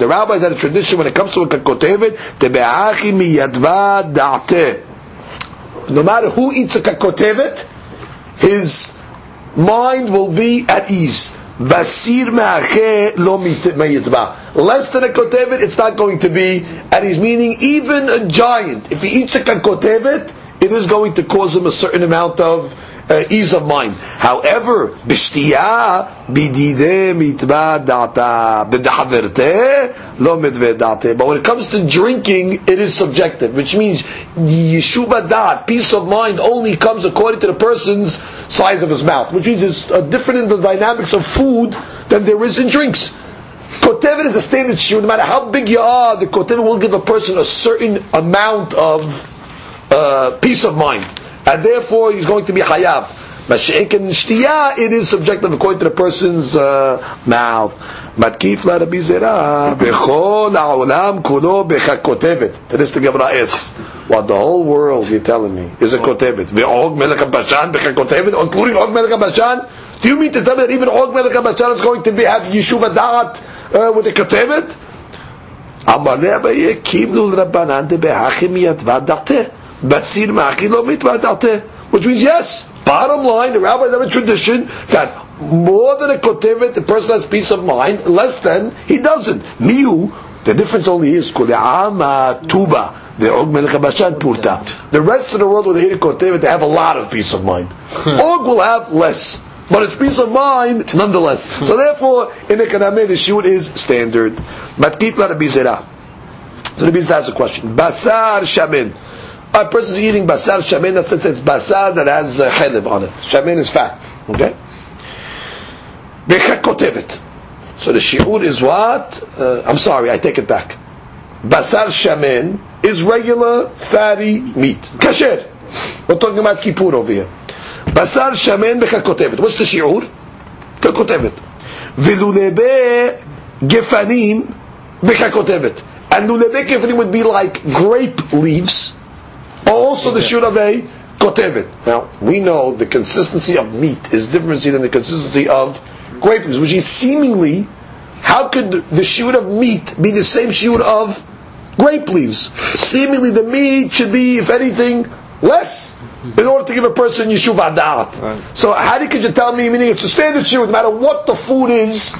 rabbis had a tradition when it comes to a kakotevet, no matter who eats a kakotevet, his mind will be at ease. Basir ma'acheh lo meyitba. Less than a kotevet, it's not going to be at ease. Meaning, even a giant, if he eats a kotevet, it is going to cause him a certain amount of ease of mind. However, b'shtiyah b'dideh mitva da'ata b'dahaverteh lo mitve da'ate. But when it comes to drinking, it is subjective, which means yeshuva da'at, peace of mind, only comes according to the person's size of his mouth, which means it's different in the dynamics of food than there is in drinks. Kotevet is a standard shiur. No matter how big you are, the kotevet will give a person a certain amount of peace of mind. And therefore, he's going to be hayav. Mashiach and shtiyah, it is subjective according to the person's mouth. Matkif la Rabbi Zera bechol ha'olam kulo becha kotevet. That is the Gemara asks. What the whole world, you're telling me, is a kotevet? Ve'og Melech HaBashan becha kotevet, including Og Melech HaBashan? Do you mean to tell me that even Og Melech HaBashan is going to be have yeshuva da'at with a kotevet? Amaleh ba'yeh kimlul rabbanan de behachim yatva da'teh. Which means, yes, bottom line, the rabbis have a tradition that more than a kotevet, the person has peace of mind, less than, he doesn't. Miu, the difference only is, the rest of the world, when they hear kotevet, they have a lot of peace of mind. Og will have less, but it's peace of mind, nonetheless. So therefore, in economy, the shiur is standard. So the Biza has a question. Basar shamin. A person is eating basar shamen, that says it's basar that has chelev on it. Shamen is fat. Okay? Becha kotevet. So the shi'ur is what? I'm sorry, I take it back. Basar shamen is regular fatty meat. Kasher. We're talking about Kippur over here. Basar shamen becha kotevet. What's the shi'ur? Becha kotevet. Vilulebe gefanim becha kotevet. And lulebe gefanim would be like grape leaves. Also the shiur of a kotevet. Now, we know the consistency of meat is different than the consistency of grape juice, which is seemingly, how could the shiur of meat be the same shiur of grape leaves? Seemingly the meat should be, if anything, less, in order to give a person yeshuva da'at. Right. So how could you tell me, meaning it's a standard shiur, no matter what the food is,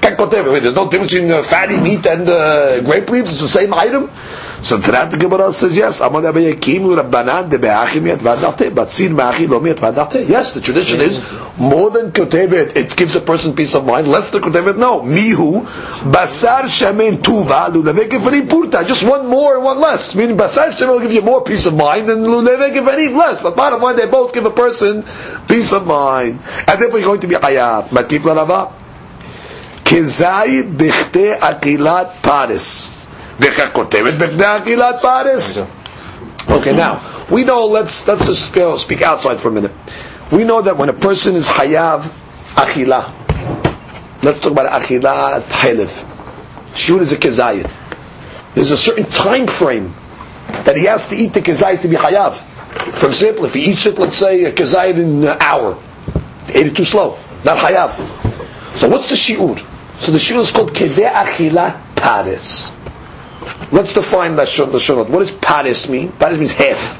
there's no difference between fatty meat and grape leaves, it's the same item. So Tanat Gemara says, yes, yes, the tradition is, more than kotevet, it gives a person peace of mind, less than kotevet, no. Mihu, basar shamen tuva, luleve gefanim purta, just one more and one less. Meaning basar shamen will give you more peace of mind, and luleve gefanim less. But bottom line, they both give a person peace of mind. And therefore you're going to be hayab. Matkif larava. Kezayit b'chtei akilat paris. V'cha kotevet b'chtei akilat paris. Okay, now, we know, let's just speak outside for a minute. We know that when a person is hayav, achilah. Let's talk about achilah helev. Shiur is a kezayit. There's a certain time frame that he has to eat the kezayit to be hayav. For example, if he eats it, let's say, a kezayit in an hour, he ate it too slow, not hayav. So what's the shi'ur? So the shi'ur is called Kedeh Achilat Paris. Let's define that shonot. What does Paris mean? Paris means half.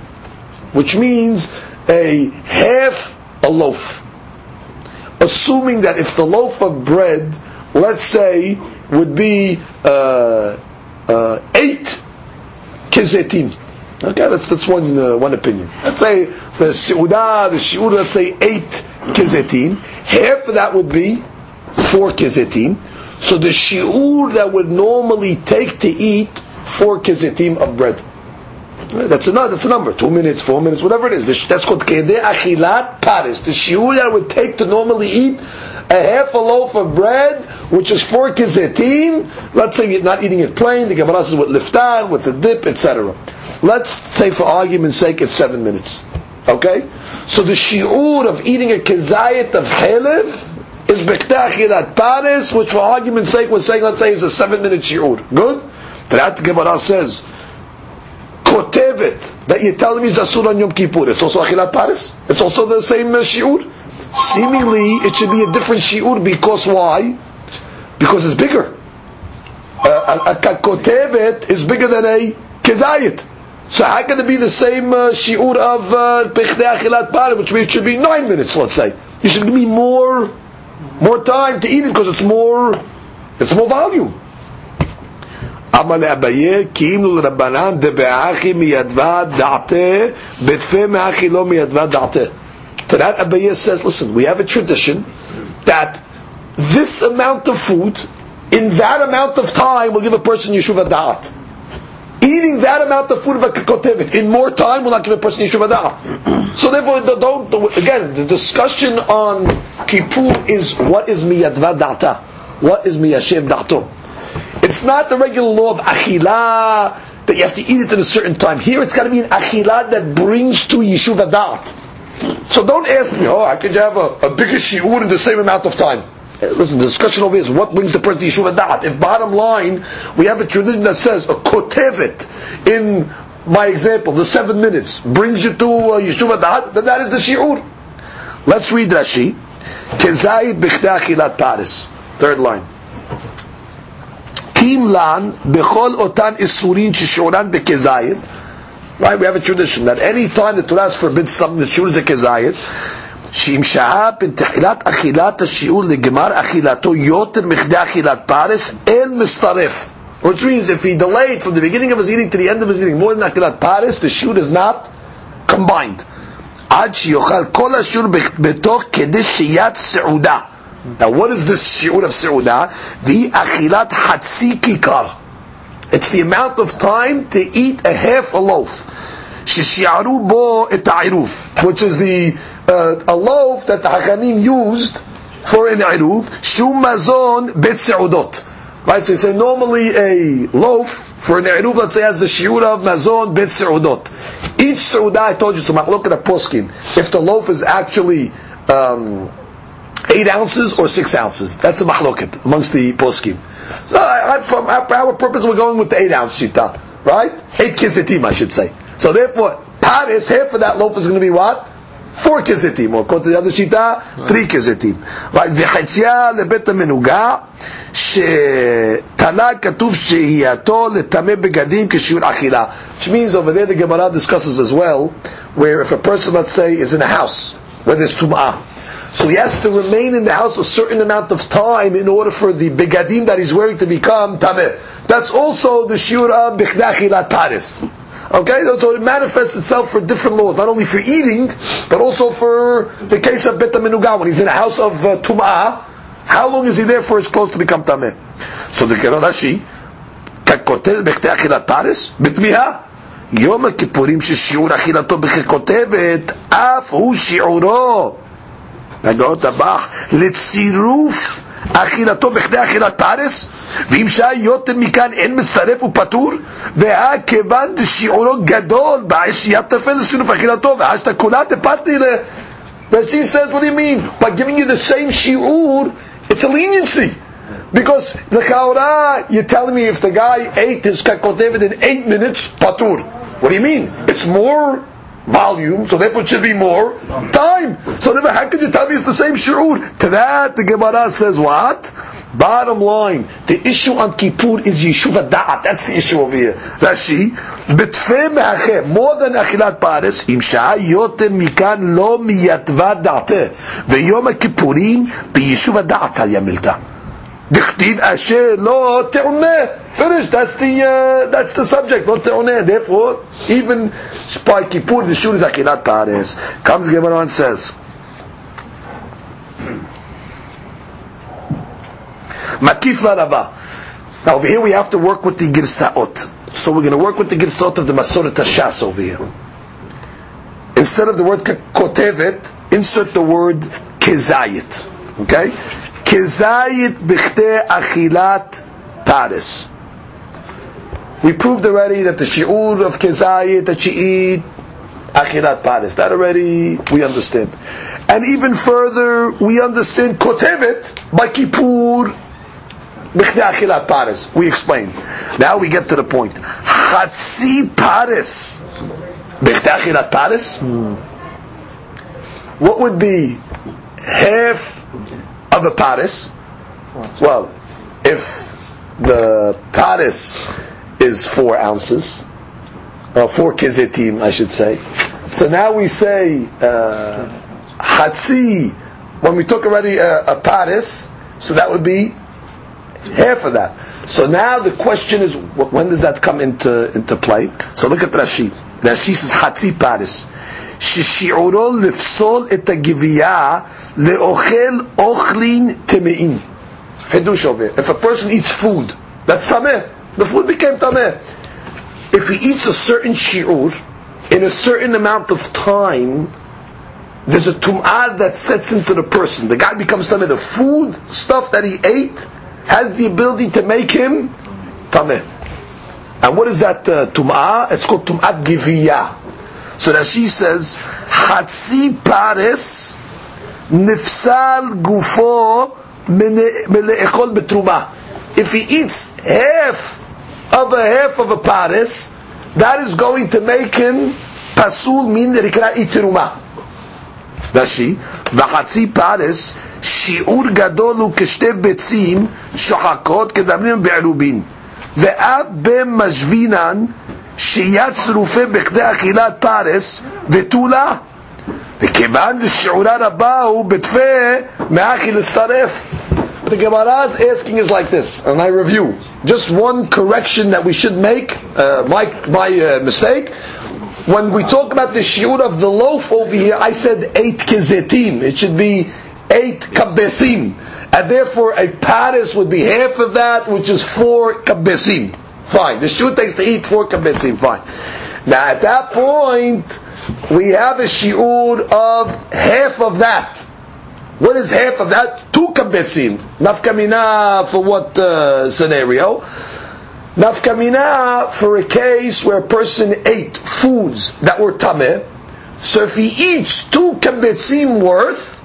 Which means a half a loaf. Assuming that if the loaf of bread, let's say, would be 8 kezetin. Okay, that's one opinion. Let's say the shi'ur, let's say 8 kezetin. Half of that would be 4 kezitim, so the shi'ur that would normally take to eat 4 kezitim of bread. That's a number, 2 minutes, 4 minutes, whatever it is. That's called Kedeh Achilat Paris. The shi'ur that would take to normally eat a half a loaf of bread, which is 4 kezitim, let's say you're not eating it plain, the Gemara says with liftar, with the dip, etc. Let's say for argument's sake it's 7 minutes. Okay? So the shi'ur of eating a kezayit of helev is Bechtei Achilat Paris, which for argument's sake we're saying, let's say, is a 7-minute shi'ur. Good? That Gemara says, kotevet, that you're telling me is asur on Yom Kippur. It's also Achilat Paris. It's also the same shi'ur. Seemingly, it should be a different shi'ur, because why? Because it's bigger. A kotevet is bigger than a kezayit. So how can it be the same shi'ur of Bechtei Achilat Paris, which means it should be 9 minutes, let's say. you should give me more time to eat it because it's more value. To that Abaye says, listen, we have a tradition that this amount of food in that amount of time will give a person Yeshuva Da'at. Eating that amount of food of a kikotevet in more time will not give a person Yeshuva Da'at. So therefore, the discussion on Kippur is what is miyadva da'ata? What is miyashev da'ato? It's not the regular law of achila that you have to eat it at a certain time. Here it's got to be an achila that brings to Yeshuva Da'at. So don't ask me, I could have a bigger shi'ur in the same amount of time. Listen, the discussion over here is what brings the person to Yeshuva Da'at. If bottom line, we have a tradition that says, a kotevet, in my example, the 7 minutes, brings you to Yeshuva Da'at, then that is the shi'ur. Let's read Rashi. Kezayit b'chdei achilat paris. Third line. Kim lan b'chol otan isurin sheshuran b'kezayit. Right, we have a tradition that any time the Torah forbids something, the shi'ur is a kezayit. שימשהה בתחילת אכילת השיעור לגמר אכילתו יותר מכדי אכילת פרס אין מסתרף. Which means if he delayed from the beginning of his eating to the end of his eating more than אכילת פרס, the shiur is not combined. עד שיוכל כל השיעור בתוך כדי שיית סעודה. Now what is this shiur of סעודה? והיא אכילת חצי כיכר. It's the amount of time to eat a half a loaf. ששיערו בו את העירוב, which is the a loaf that the Hachamim used for an Iruv, Shumazon Bet Seudot. Right, so you say normally a loaf for an Iruv, let's say, has the shiur of Mazon Bet Seudot. Each Seudah, I told you, so look at a poskin, if the loaf is actually 8 ounces or 6 ounces. That's a mahloket amongst the poskim. So for our purpose, we're going with the 8 ounce shita, right? 8 kisetim, I should say. So therefore, paris, half of that loaf is going to be what? 4 kezitim, or according to the other shita, 3 kezitim. Right? V'chatzia lebet ha-menuga, she'talad katuv she'iyato letameh begadim k'shiur achila. Which means over there the Gemara discusses as well, where if a person, let's say, is in a house, where there's tum'ah, so he has to remain in the house a certain amount of time in order for the begadim that he's wearing to become tameh. That's also the shiur of b'chdei achilat paris. Okay, so it manifests itself for different laws, not only for eating, but also for the case of Bet HaMikdash. When he's in a house of Tum'ah, how long is he there for his clothes to become Tameh? So the Rashi, Kakotel Bechte Achilat Paris, Bitmiha, Yom Kippurim Sheshiur Achilato Bechekotevet, Af Hu Shi'uro, Nagot Abach, Letziruf אכילתו בכדי אכילת פרס ואם שעה יותר מכאן אין מצטרף ופטור והכיוון שיעורו גדול בעשיית תפל לסינוף אכילתו והשתכולה תפטי ל... But she says, what do you mean? By giving you the same shi'ur, it's a leniency. Because the chaura, you're telling me if the guy ate his kakotevet in 8 minutes, patur. What do you mean? It's more volume, so therefore it should be more time. So therefore, how could you tell me it's the same shi'ur? To that, the Gemara says what? Bottom line, the issue on Kippur is Yeshuva Da'at. That's the issue over here. Rashi, B'tfeh me'achem, more than achilat pares, im sha'a yoter mikan lo miyatva da'ateh, ve'yom ha'kipurim b'yeshuva da'at al yamilta. Dichtiv asher lo te'uneh. Finished. That's the subject. Lo te'uneh. Therefore, even by Kippur, the shiur is achilat pares. Comes Gemara and says, Makif larava. Now over here we have to work with the girsaot. So we're going to work with the girsaot of the Masoret Hashas over here. Instead of the word kotevet, insert the word kezayit. Okay? Kezayit b'chtei achilat paris. We proved already that the shi'ur of kezayit that she eat achilat paris. That already we understand. And even further, we understand kotevet by Kippur b'chtei achilat paris. We explained. Now we get to the point. Chatsi paris b'chtei achilat paris. What would be half of a paris? Well, if the paris is 4 ounces, or 4 kizetim, I should say. So now we say, Hatsi when we took already a paris, so that would be half of that. So now the question is, when does that come into play? So look at Rashi. Rashi says, Hatzi paris. Shishi'uro lifsol et ha'giviyah le'ochel ochlin teme'in. Hidush over here. If a person eats food, that's tameh. The food became tameh. If he eats a certain shi'ur, in a certain amount of time, there's a tum'ah that sets into the person. The guy becomes tameh. The food stuff that he ate has the ability to make him tameh. And what is that tum'ah? It's called tum'at giviyah. So that she says, Hatsi pares nifsal gufo mele'echol betruma. If he eats half of a paris, that is going to make him pasul, mean that he cannot eat teruma. Dashi v'chatzi paris shiur gadolu k'shtei betzim shochakot kedamim be'erubin ve'av be'mashvinan sheyat zrufe b'kdei achilat paris v'tula v'kevan v'shiura rabahu b'tfeh me'achil saref. The Gemara is asking is like this, and I review. Just one correction that we should make, my mistake. When we talk about the shiur of the loaf over here, I said 8 kezetim. It should be 8 kabesim. And therefore a paris would be half of that, which is 4 kabesim. Fine. The shiur takes to eat 4 kabesim. Fine. Now at that point, we have a shiur of half of that. What is half of that? 2 kabetzim. Nafkamina for what scenario? Nafkamina for a case where a person ate foods that were tameh. So if he eats 2 kabetzim worth,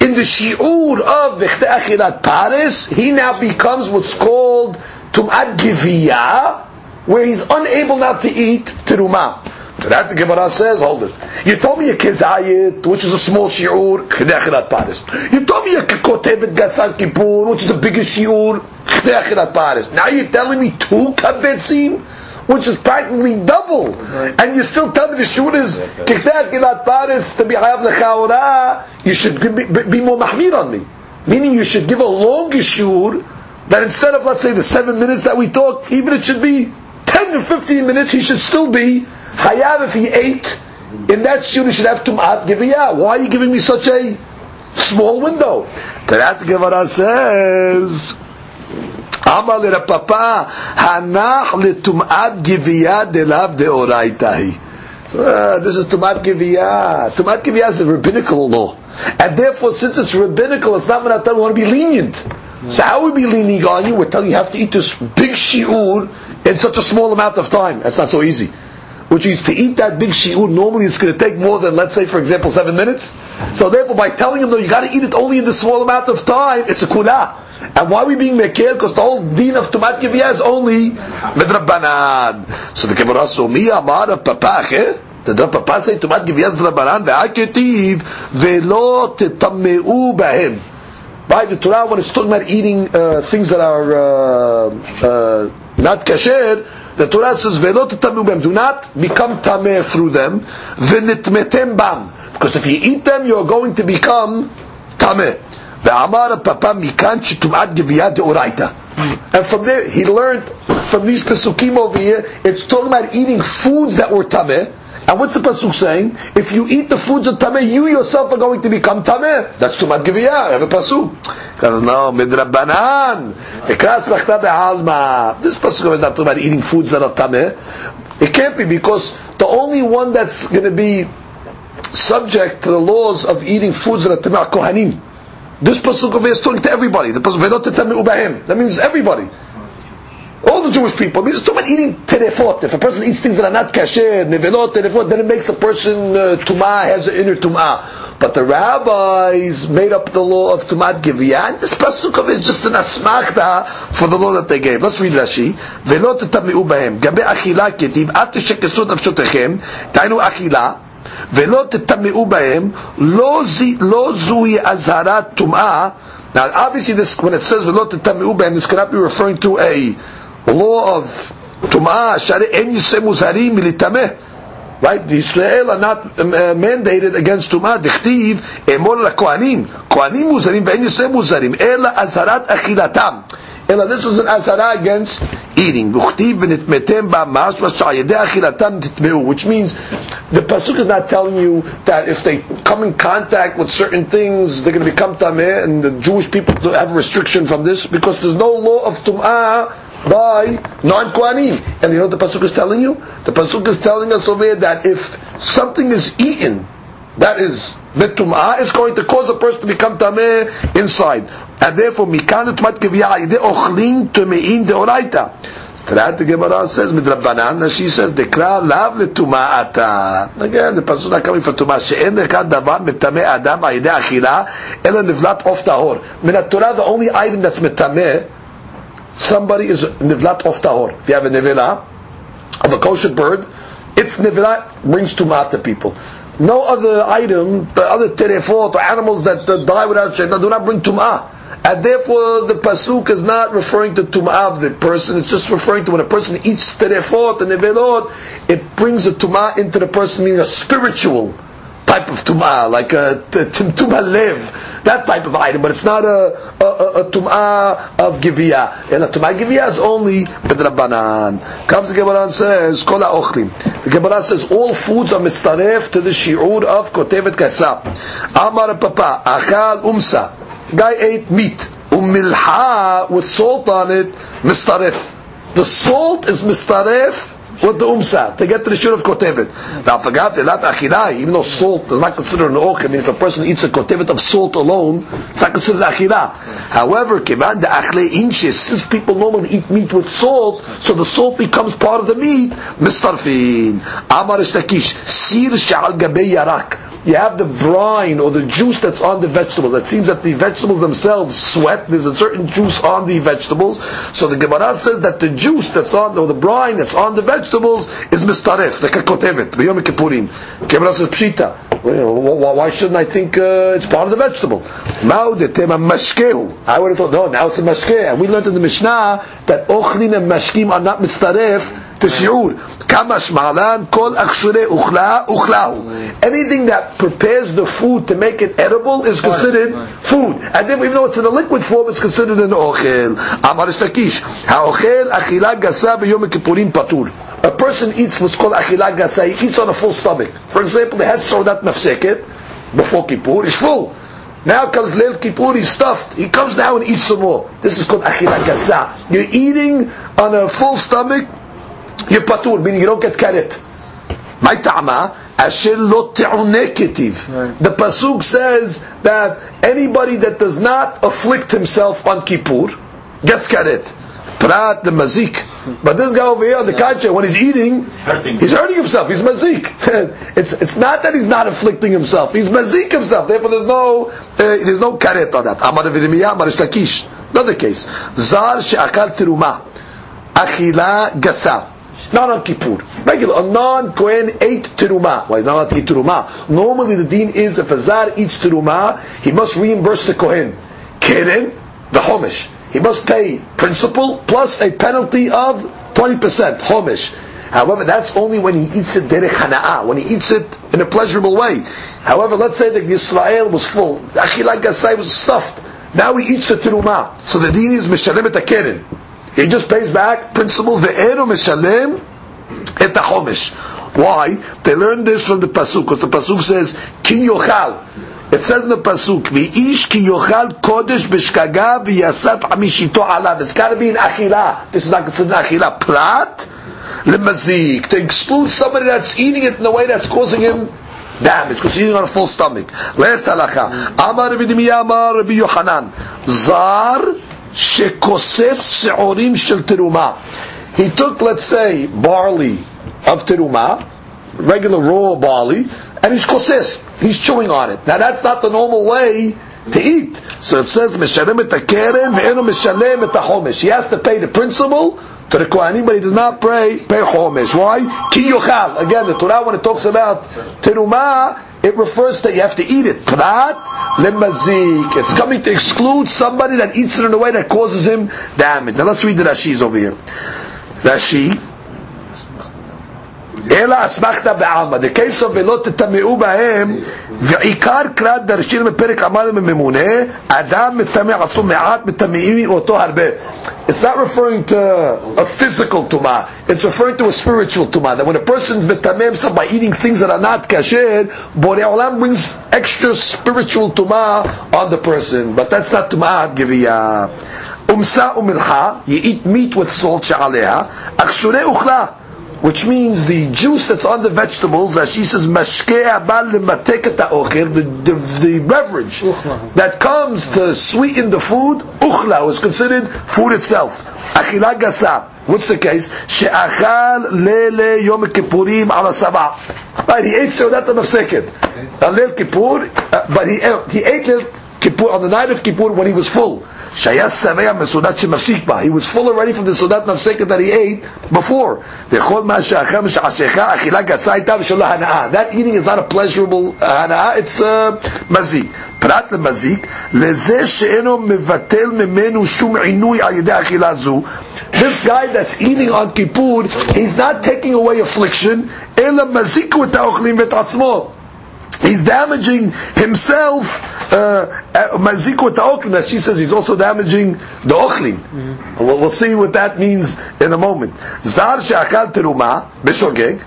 in the shi'ur of b'chtei achilat paris, he now becomes what's called tum'at giviyah, where he's unable not to eat terumah. So that the Gemara says, hold it. You told me a kezayit, which is a small shi'ur, k'dei achilat paris. You told me a kotevet gasan kippur, which is a bigger shi'ur, k'dei achilat paris. Now you're telling me 2 kabetzim, which is practically double. And you still tell me the shi'ur is k'dei achilat paris to be hayav l'chaora. You should be more mahmir on me. Meaning you should give a longer shi'ur, that instead of, let's say, the 7 minutes that we talk, even it should be 10 to 15 minutes, he should still be Hayav. If he ate in that shiur, he should have tum'at giviyah. Why are you giving me such a small window? That Gemara says, Amar le Rapapa hanach le tum'at giviyah delav de'oraitahi. So this is tum'at giviyah. Tum'at giviyah is a rabbinical law, and therefore, since it's rabbinical, it's not going to tell you want to be lenient. So how would we be lenient on you? We're telling you have to eat this big shiur in such a small amount of time. That's not so easy. Which is to eat that big shi'ur, normally it's going to take more than, let's say, for example, 7 minutes. So therefore, by telling him, no, you got to eat it only in the small amount of time, it's a kula. And why are we being mekir? Because the whole deen of tumat giviyah is only midrabbanan. So the Gemara says, mi amar papach, did Papa say tumat giviyah is rabbanan ve'aketiv ve'lo tetameu b'hem? By the Torah, when it's talking about eating things that are not kasher, the Torah says, do not become tameh through them, because if you eat them, you're going to become tameh. And from there, he learned from these pesukim over here, it's talking about eating foods that were tameh. And what's the pasuk saying? If you eat the foods of tameh, you yourself are going to become tameh. That's tumat giviyah. Have a pasuk. Because no, midrabanan. Ekras lachta be'alma. This pasuk is not talking about eating foods that are tameh. It can't be, because the only one that's going to be subject to the laws of eating foods that are tameh are kohanim. This pasuk is talking to everybody. The pasuk ve'lo tetameu b'hem. That means everybody. All the Jewish people. I mean, it's talking about eating terefot. If a person eats things that are not kasher, nevelot, terefot, then it makes a person tum'ah, has an inner tum'ah. But the rabbis made up the law of tum'at giviyah, and this pasuk is just an asmachta for the law that they gave. Let's read Rashi. Ve'lo tetami'u b'hem. Gabe achila ketiv, atu shekesot nafshotechem, tainu achila, ve'lo tetami'u b'hem, lo zui azharat tum'ah. Now obviously this, when it says ve'lo tetami'u b'hem, this cannot be referring to a law of tum'ah, shari en yisem uzarim militameh. Right? The Israel are not mandated against Tumah. Dichtiv emor laKohanim. Kohanim muzarim ve'en Yisrael muzarim. Ela azarat achilatam. Ela, this was an azara against eating. Dichtiv v'nitmetem ba'mas v'sha'yedeh achilatam titmeu. Which means the pasuk is not telling you that if they come in contact with certain things, they're going to become tameh, and the Jewish people have a restriction from this because there's no law of Tumah by non-Kohanim. And you know what the pasuk is telling you? The pasuk is telling us over here that if something is eaten, that is betumah, it's going to cause a person to become tameh inside. And therefore, mikanut matkeviyah ide ochlin tumein deoraita. Tonight the Gemara says, midrabbanan, she says, dekra lav letumah ata. Again, the pasuk is not coming for tumah. She'en echad davar metameh adam ide achila, ela nivlat of tahor. Min Torah, the only item that's metameh, somebody is nivlat of tahor. If you have a nivela of a kosher bird, its nivela brings tumah to people. No other item, the other terefot or animals that die without shayna do not bring tumah. And therefore the pasuk is not referring to tumah of the person, it's just referring to when a person eats terefot and nivelot, it brings a tumah into the person, meaning a spiritual type of tum'ah, like a tum'ah lev, that type of item, but it's not a tum'ah of giviyah. And a tum'ah giviyah is only b'drabanan. Comes the Gemara and says, kol ha'ochlim. The Gemara says, all foods are mistaref to the shi'ur of kotevet kasab. Amar papa, achal umsa. Guy ate meat. Milha with salt on it, mistaref. The salt is mistaref with the umsa, to get to the shiur of kotevet. Now, forgot elat achila, even though salt is not considered an ochel, I mean, if a person eats a kotevet of salt alone, it's not considered achila. However, kevan de'achle inches, since people normally eat meat with salt, so the salt becomes part of the meat, mistarfin. Amar ishtakish, sir she'al gabei yarak. You have the brine or the juice that's on the vegetables. It seems that the vegetables themselves sweat. There's a certain juice on the vegetables. So the Gemara says that the juice that's on, or the brine that's on the vegetables is mistaref, like a kotevet, b'yom kippurim. Gemara says, pshita. Why shouldn't I think it's part of the vegetable? I would have thought, no, now it's a mashkeh. And we learned in the Mishnah that ochlin and mashkim are not mistaref to shi'ur. Kamash ma'alan kol akshure ukhla ukhlau. Anything that prepares the food to make it edible is considered food. And then even though it's in a liquid form, it's considered an ochel. Amar ishtakish. Ha'ochel achila gasa b'yom kippurim patur. A person eats what's called achila gasa, he eats on a full stomach. For example, they had sodat mafseket before Kippur, he's full. Now comes Leil Kippur, he's stuffed. He comes now and eats some more. This is called achila gasa. You're eating on a full stomach, you're patur, meaning you don't get karet. My ta'ama. The pasuk says that anybody that does not afflict himself on Kippur gets karet. Prat the mazik, but this guy over here on the contrary, when he's eating, he's hurting himself. He's mazik. It's not that he's not afflicting himself. He's mazik himself. Therefore, there's no karet on that. Amar v'rimiya, amar ishtakish. Another case. Zar she'akal teruma, achila gasa. Not on Kippur. Regular, a non-Kohen ate teruma. Why is not allowed to eat teruma? Normally, the deen is if a zar eats teruma, he must reimburse the Kohen. Keren, the homish. He must pay principal plus a penalty of 20%, homish. However, that's only when he eats it derech hana'ah, when he eats it in a pleasurable way. However, let's say that Israel was full, achila gasai was stuffed, now he eats the terumah. So the deen is mishalem et hakeren. He just pays back principal ve'enu mishalem et hachomish. Why? They learned this from the pasuk, because the pasuk says, ki yochal. It says in the pasuk, "V'ish ki yochal kodesh b'shkaga v'yasaf amishito alav." It's got to be an achila. This is not considered an achila. Prat lemazik, to exclude somebody that's eating it in a way that's causing him damage, because he's eating on a full stomach. Last halacha. Amar Rabbi Yirmiyah, Amar Rabbi Yochanan, zar shekoses she'orim shel teruma. He took, let's say, barley of teruma, regular raw barley, and he's koses. He's chewing on it. Now that's not the normal way to eat. So it says, "Meshalem et hakeren ve'enu meshalem et hachomesh." He has to pay the principal to the Kohanim, but he does not pay homesh. Why? Ki yochal. Again, the Torah, when it talks about terumah, it refers to you have to eat it. Prat lemazik. It's coming to exclude somebody that eats it in a way that causes him damage. Now let's read the Rashi's over here. Rashi. The case of Velot Tameu Bahem, Vikar Krat Darshir Meperik Amal Memune, Adam Metame Asu Meat Metameimi Oto Harbe. It's not referring to a physical tumah, it's referring to a spiritual tumah. That when a person's metameh himself by eating things that are not kasher, Borei Olam brings extra spiritual tumah on the person. But that's not tumah giviyah. Umsa umilcha, you eat meat with salt she'aleha, achshurei uchla, which means the juice that's on the vegetables, that she says, mashkea bal lemateket ha'ochel, the beverage that comes to sweeten the food, uchla, was considered food itself. Achila gasa, what's the case? She'achal lele yom kippurim ala sabah. But he ate seudat ha'mafseket. On Leil Kippur, but he ate Kippur, on the night of Kippur when he was full. He was full already from the Sudat Nafseka that he ate before. That eating is not a pleasurable hana'ah, it's mazik. Prat mazik. This guy that's eating on Kippur, he's not taking away affliction. He's damaging himself. That she says he's also damaging the ochlin. Mm-hmm. We'll see what that means in a moment. Zar she'akal teruma b'shogeg.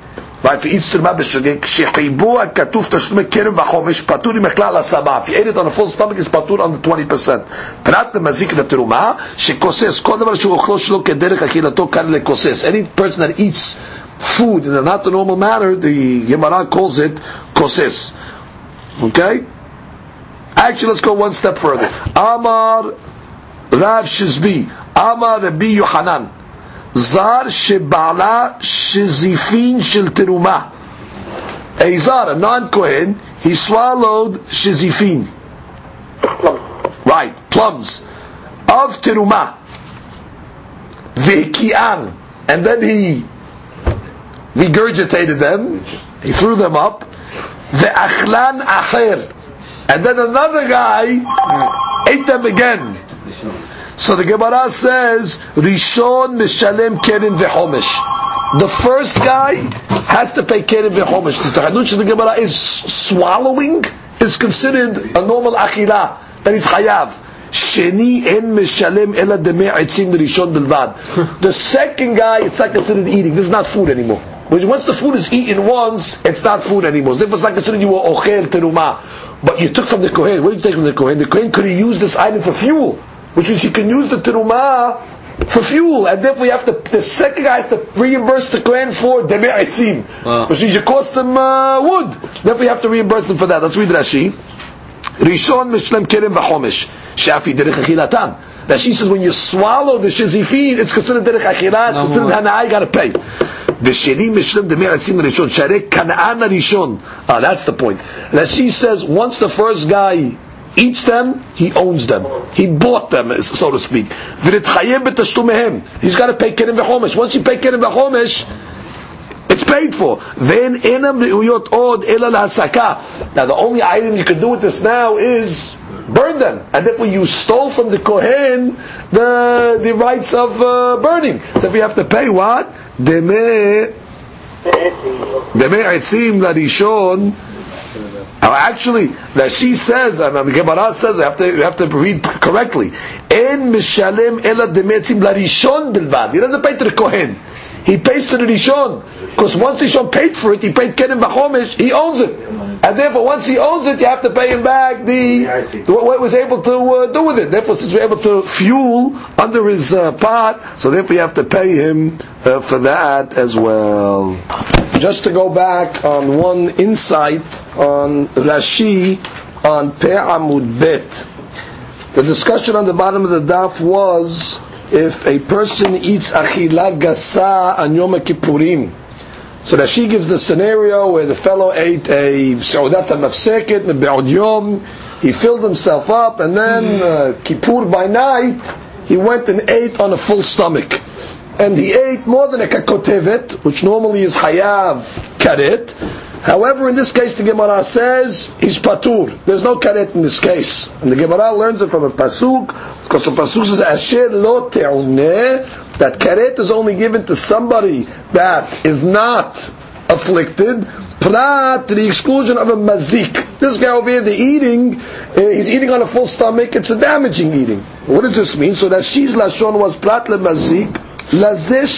If he eats teruma b'shogeg, shechibu akatuf tashlum kerem v'chovesh patur imechlal asaba. If he ate it on a full stomach, it's patur on the 20%. Prat mazik teruma shekoses kol davar she'ochlo shelo kederech achilato kan lekoses. Any person that eats food in a not the normal manner, the Gemara calls it koses. Okay. Actually, let's go one step further. Amar Rav Shizbi, Amar Rabbi Yohanan, Zar Shebala Shizifin Shel Teruma. A Zar, a non-Kohen, he swallowed Shizifin. Right, plums. Of Teruma. Vekian. And then he regurgitated them. He threw them up. Ve'achlan Acher. And then another guy ate them again. So the Gemara says, Rishon Mishalem Keren V'Chomesh. The first guy has to pay Keren V'Chomesh. The Tachanuch of the Gemara is swallowing is considered a normal achila. That is Hayav. Sheni En Mishalem Ela Demei Etzim Rishon Bilvad. The second guy, it's not considered eating. This is not food anymore. Which once the food is eaten once, it's not food anymore. Therefore it's not considered you were Ochel Terumah. But you took from the Kohen. What did you take from the Kohen? The Kohen could have used this item for fuel, which means he can use the terumah for fuel, and then we have to, the second guy has to reimburse the Kohen for demei etzim, which means you cost them wood. Then we have to reimburse them for that. Let's read Rashi. Rishon mishlem kerem v'chomesh shafi derech achilatan. Rashi says when you swallow the shizifin, it's considered derech achilat, it's considered hana'ah, you gotta pay. Ah, that's the point. Rashi says once the first guy eats them, he owns them. He bought them, so to speak. He's got to pay Kerem V'Chomesh. Once you pay Kerem V'Chomesh, it's paid for. Now the only item you can do with this now is burn them, and therefore you stole from the Kohen the rights of burning. So we have to pay what? Demei Etzim Larishon. Actually, that she says, and the Gemara says, you have to read correctly. En Mishalem Ela Demei Etzim Larishon Bilvad. He doesn't pay to the Kohen. He pays to the Rishon. Because once Rishon paid for it, he paid Kerem V'Chomesh, he owns it. And therefore, once he owns it, you have to pay him back what he was able to do with it. Therefore, since we're able to fuel under his pot, so therefore you have to pay him for that as well. Just to go back on one insight on Rashi on Pe'amud Bet. The discussion on the bottom of the daf was, if a person eats achila gasa on Yom Kippurim, so that she gives the scenario where the fellow ate a seudat mafseket mebe'od yom, he filled himself up, and then Kippur by night he went and ate on a full stomach, and he ate more than a kakotevet, which normally is hayav karet. However, in this case, the Gemara says he's patur. There's no karet in this case, and the Gemara learns it from a pasuk, because the pasuk says asher lo te'uneh, that karet is only given to somebody that is not afflicted, prat to the exclusion of a mazik. This guy over here, the eating, he's eating on a full stomach, it's a damaging eating. What does this mean? So that she's lashon was prat le mazik, which means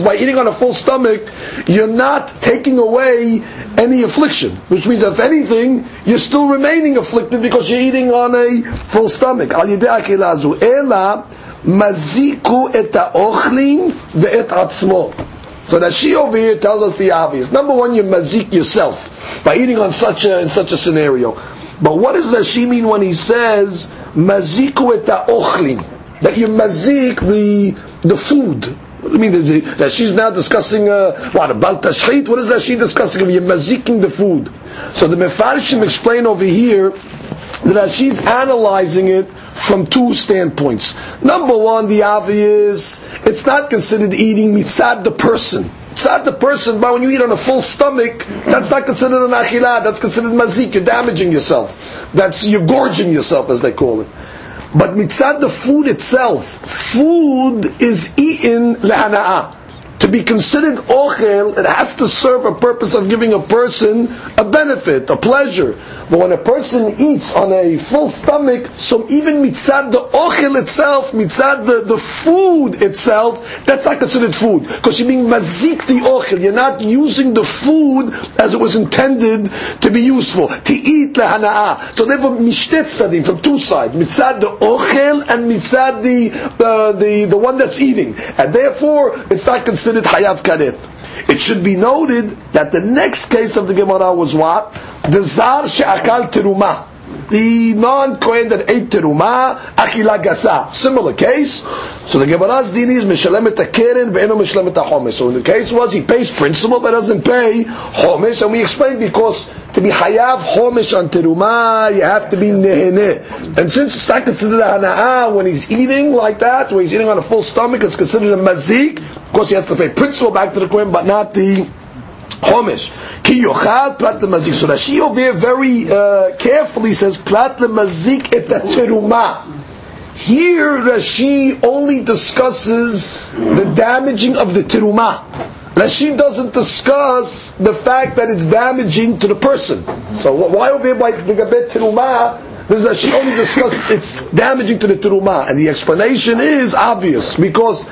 by eating on a full stomach, you're not taking away any affliction. Which means, if anything, you're still remaining afflicted because you're eating on a full stomach. So that she over here tells us the obvious. Number one, you mazik yourself by eating on such a scenario. But what does Rashi mean when he says maziku et ha'ochlin? That you mazik the food. What do you mean? That she's now discussing what about tashchit? What is that she discussing? You're maziking the food. So the mefarshim explain over here that she's analyzing it from two standpoints. Number one, the obvious, it's not considered eating mitzad the person. Mitzad the person, but when you eat on a full stomach, that's not considered an achilah. That's considered mazik. You're damaging yourself. That's you're gorging yourself, as they call it. But mitzad the food itself, food is eaten lehana'ah. To be considered ochel, it has to serve a purpose of giving a person a benefit, a pleasure. But when a person eats on a full stomach, so even mitzad the ochel itself, mitzad the food itself, that's not considered food. Because you're being mazik the ochel, you're not using the food as it was intended to be useful. To eat lehana'ah. So therefore, mishtet studying from two sides, mitzad the ochel and mitzad the one that's eating. And therefore, it's not considered Hayav Karet. It should be noted that the next case of the Gemara was what? The Zar She'akal Terumah. The non-Kohen that ate Terumah, Achila Gasa. Similar case. So the Gemara's din is Meshalemet HaKeren Ve'eno Meshalemet HaChomesh. So in the case was he pays principal but doesn't pay Chomesh. And we explained because to be Hayav Chomesh on Terumah, you have to be Neheneh. And since it's not considered a Hana'ah when he's eating like that, when he's eating on a full stomach, it's considered a Mazik. Of course, he has to pay principal back to the Kohen, but not the Homish. Ki yochal plat lemazik. So Rashi over here very carefully says, plat lemazik et teruma. Here, Rashi only discusses the damaging of the teruma. Rashi doesn't discuss the fact that it's damaging to the person. So why over here by the Gabet teruma? Because she only discussed it's damaging to the terumah, and the explanation is obvious because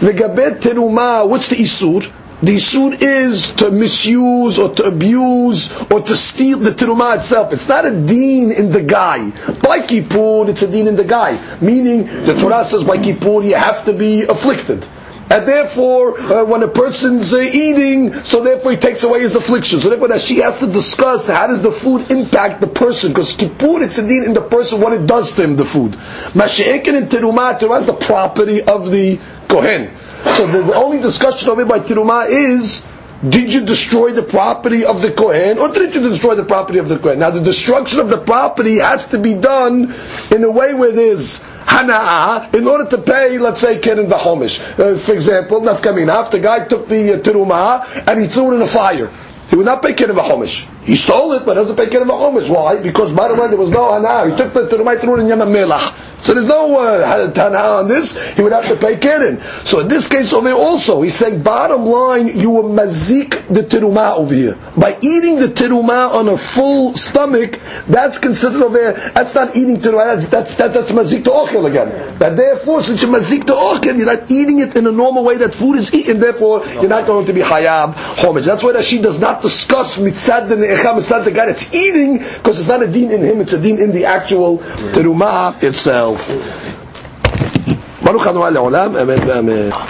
the gabet terumah. What's the isur? The isur is to misuse or to abuse or to steal the terumah itself. It's not a deen in the guy. By Kippur, it's a deen in the guy. Meaning, the Torah says by Kippur you have to be afflicted. And therefore, when a person's eating, so therefore he takes away his affliction. So therefore, that she has to discuss how does the food impact the person. Because Kippur, it's indeed in the person what it does to him, the food. Mashiach and Terumah, Terumah is the property of the Kohen. So the only discussion of it by Terumah is, did you destroy the property of the Kohen, or did you destroy the property of the Kohen? Now, the destruction of the property has to be done in a way where there's hana'ah, in order to pay, let's say, Keren v'chomesh. For example, nafkaminah, if the guy took the terumah and he threw it in the fire, he would not pay Keren v'chomesh. He stole it, but doesn't pay Keren v'chomesh. Why? Because, by the way, there was no hana'ah. He took the terumah, threw it in Yam HaMelech. So there's no hana'ah on this. He would have to pay Keren. So in this case over here also, he's saying, bottom line, you were mazik the terumah over here. By eating the terumah on a full stomach, that's considered over here, that's not eating terumah, that's mazik to ochel again. That therefore, since you're mazik to ochel, you're not eating it in a normal way that food is eaten, therefore, you're not going to be hayav homage. That's why Rashi does not discuss mitzad the ne'echam, mitzad the guy that's eating, because it's not a deen in him, it's a deen in the actual terumah itself. Baruch Anu al-Olam, amen, amen.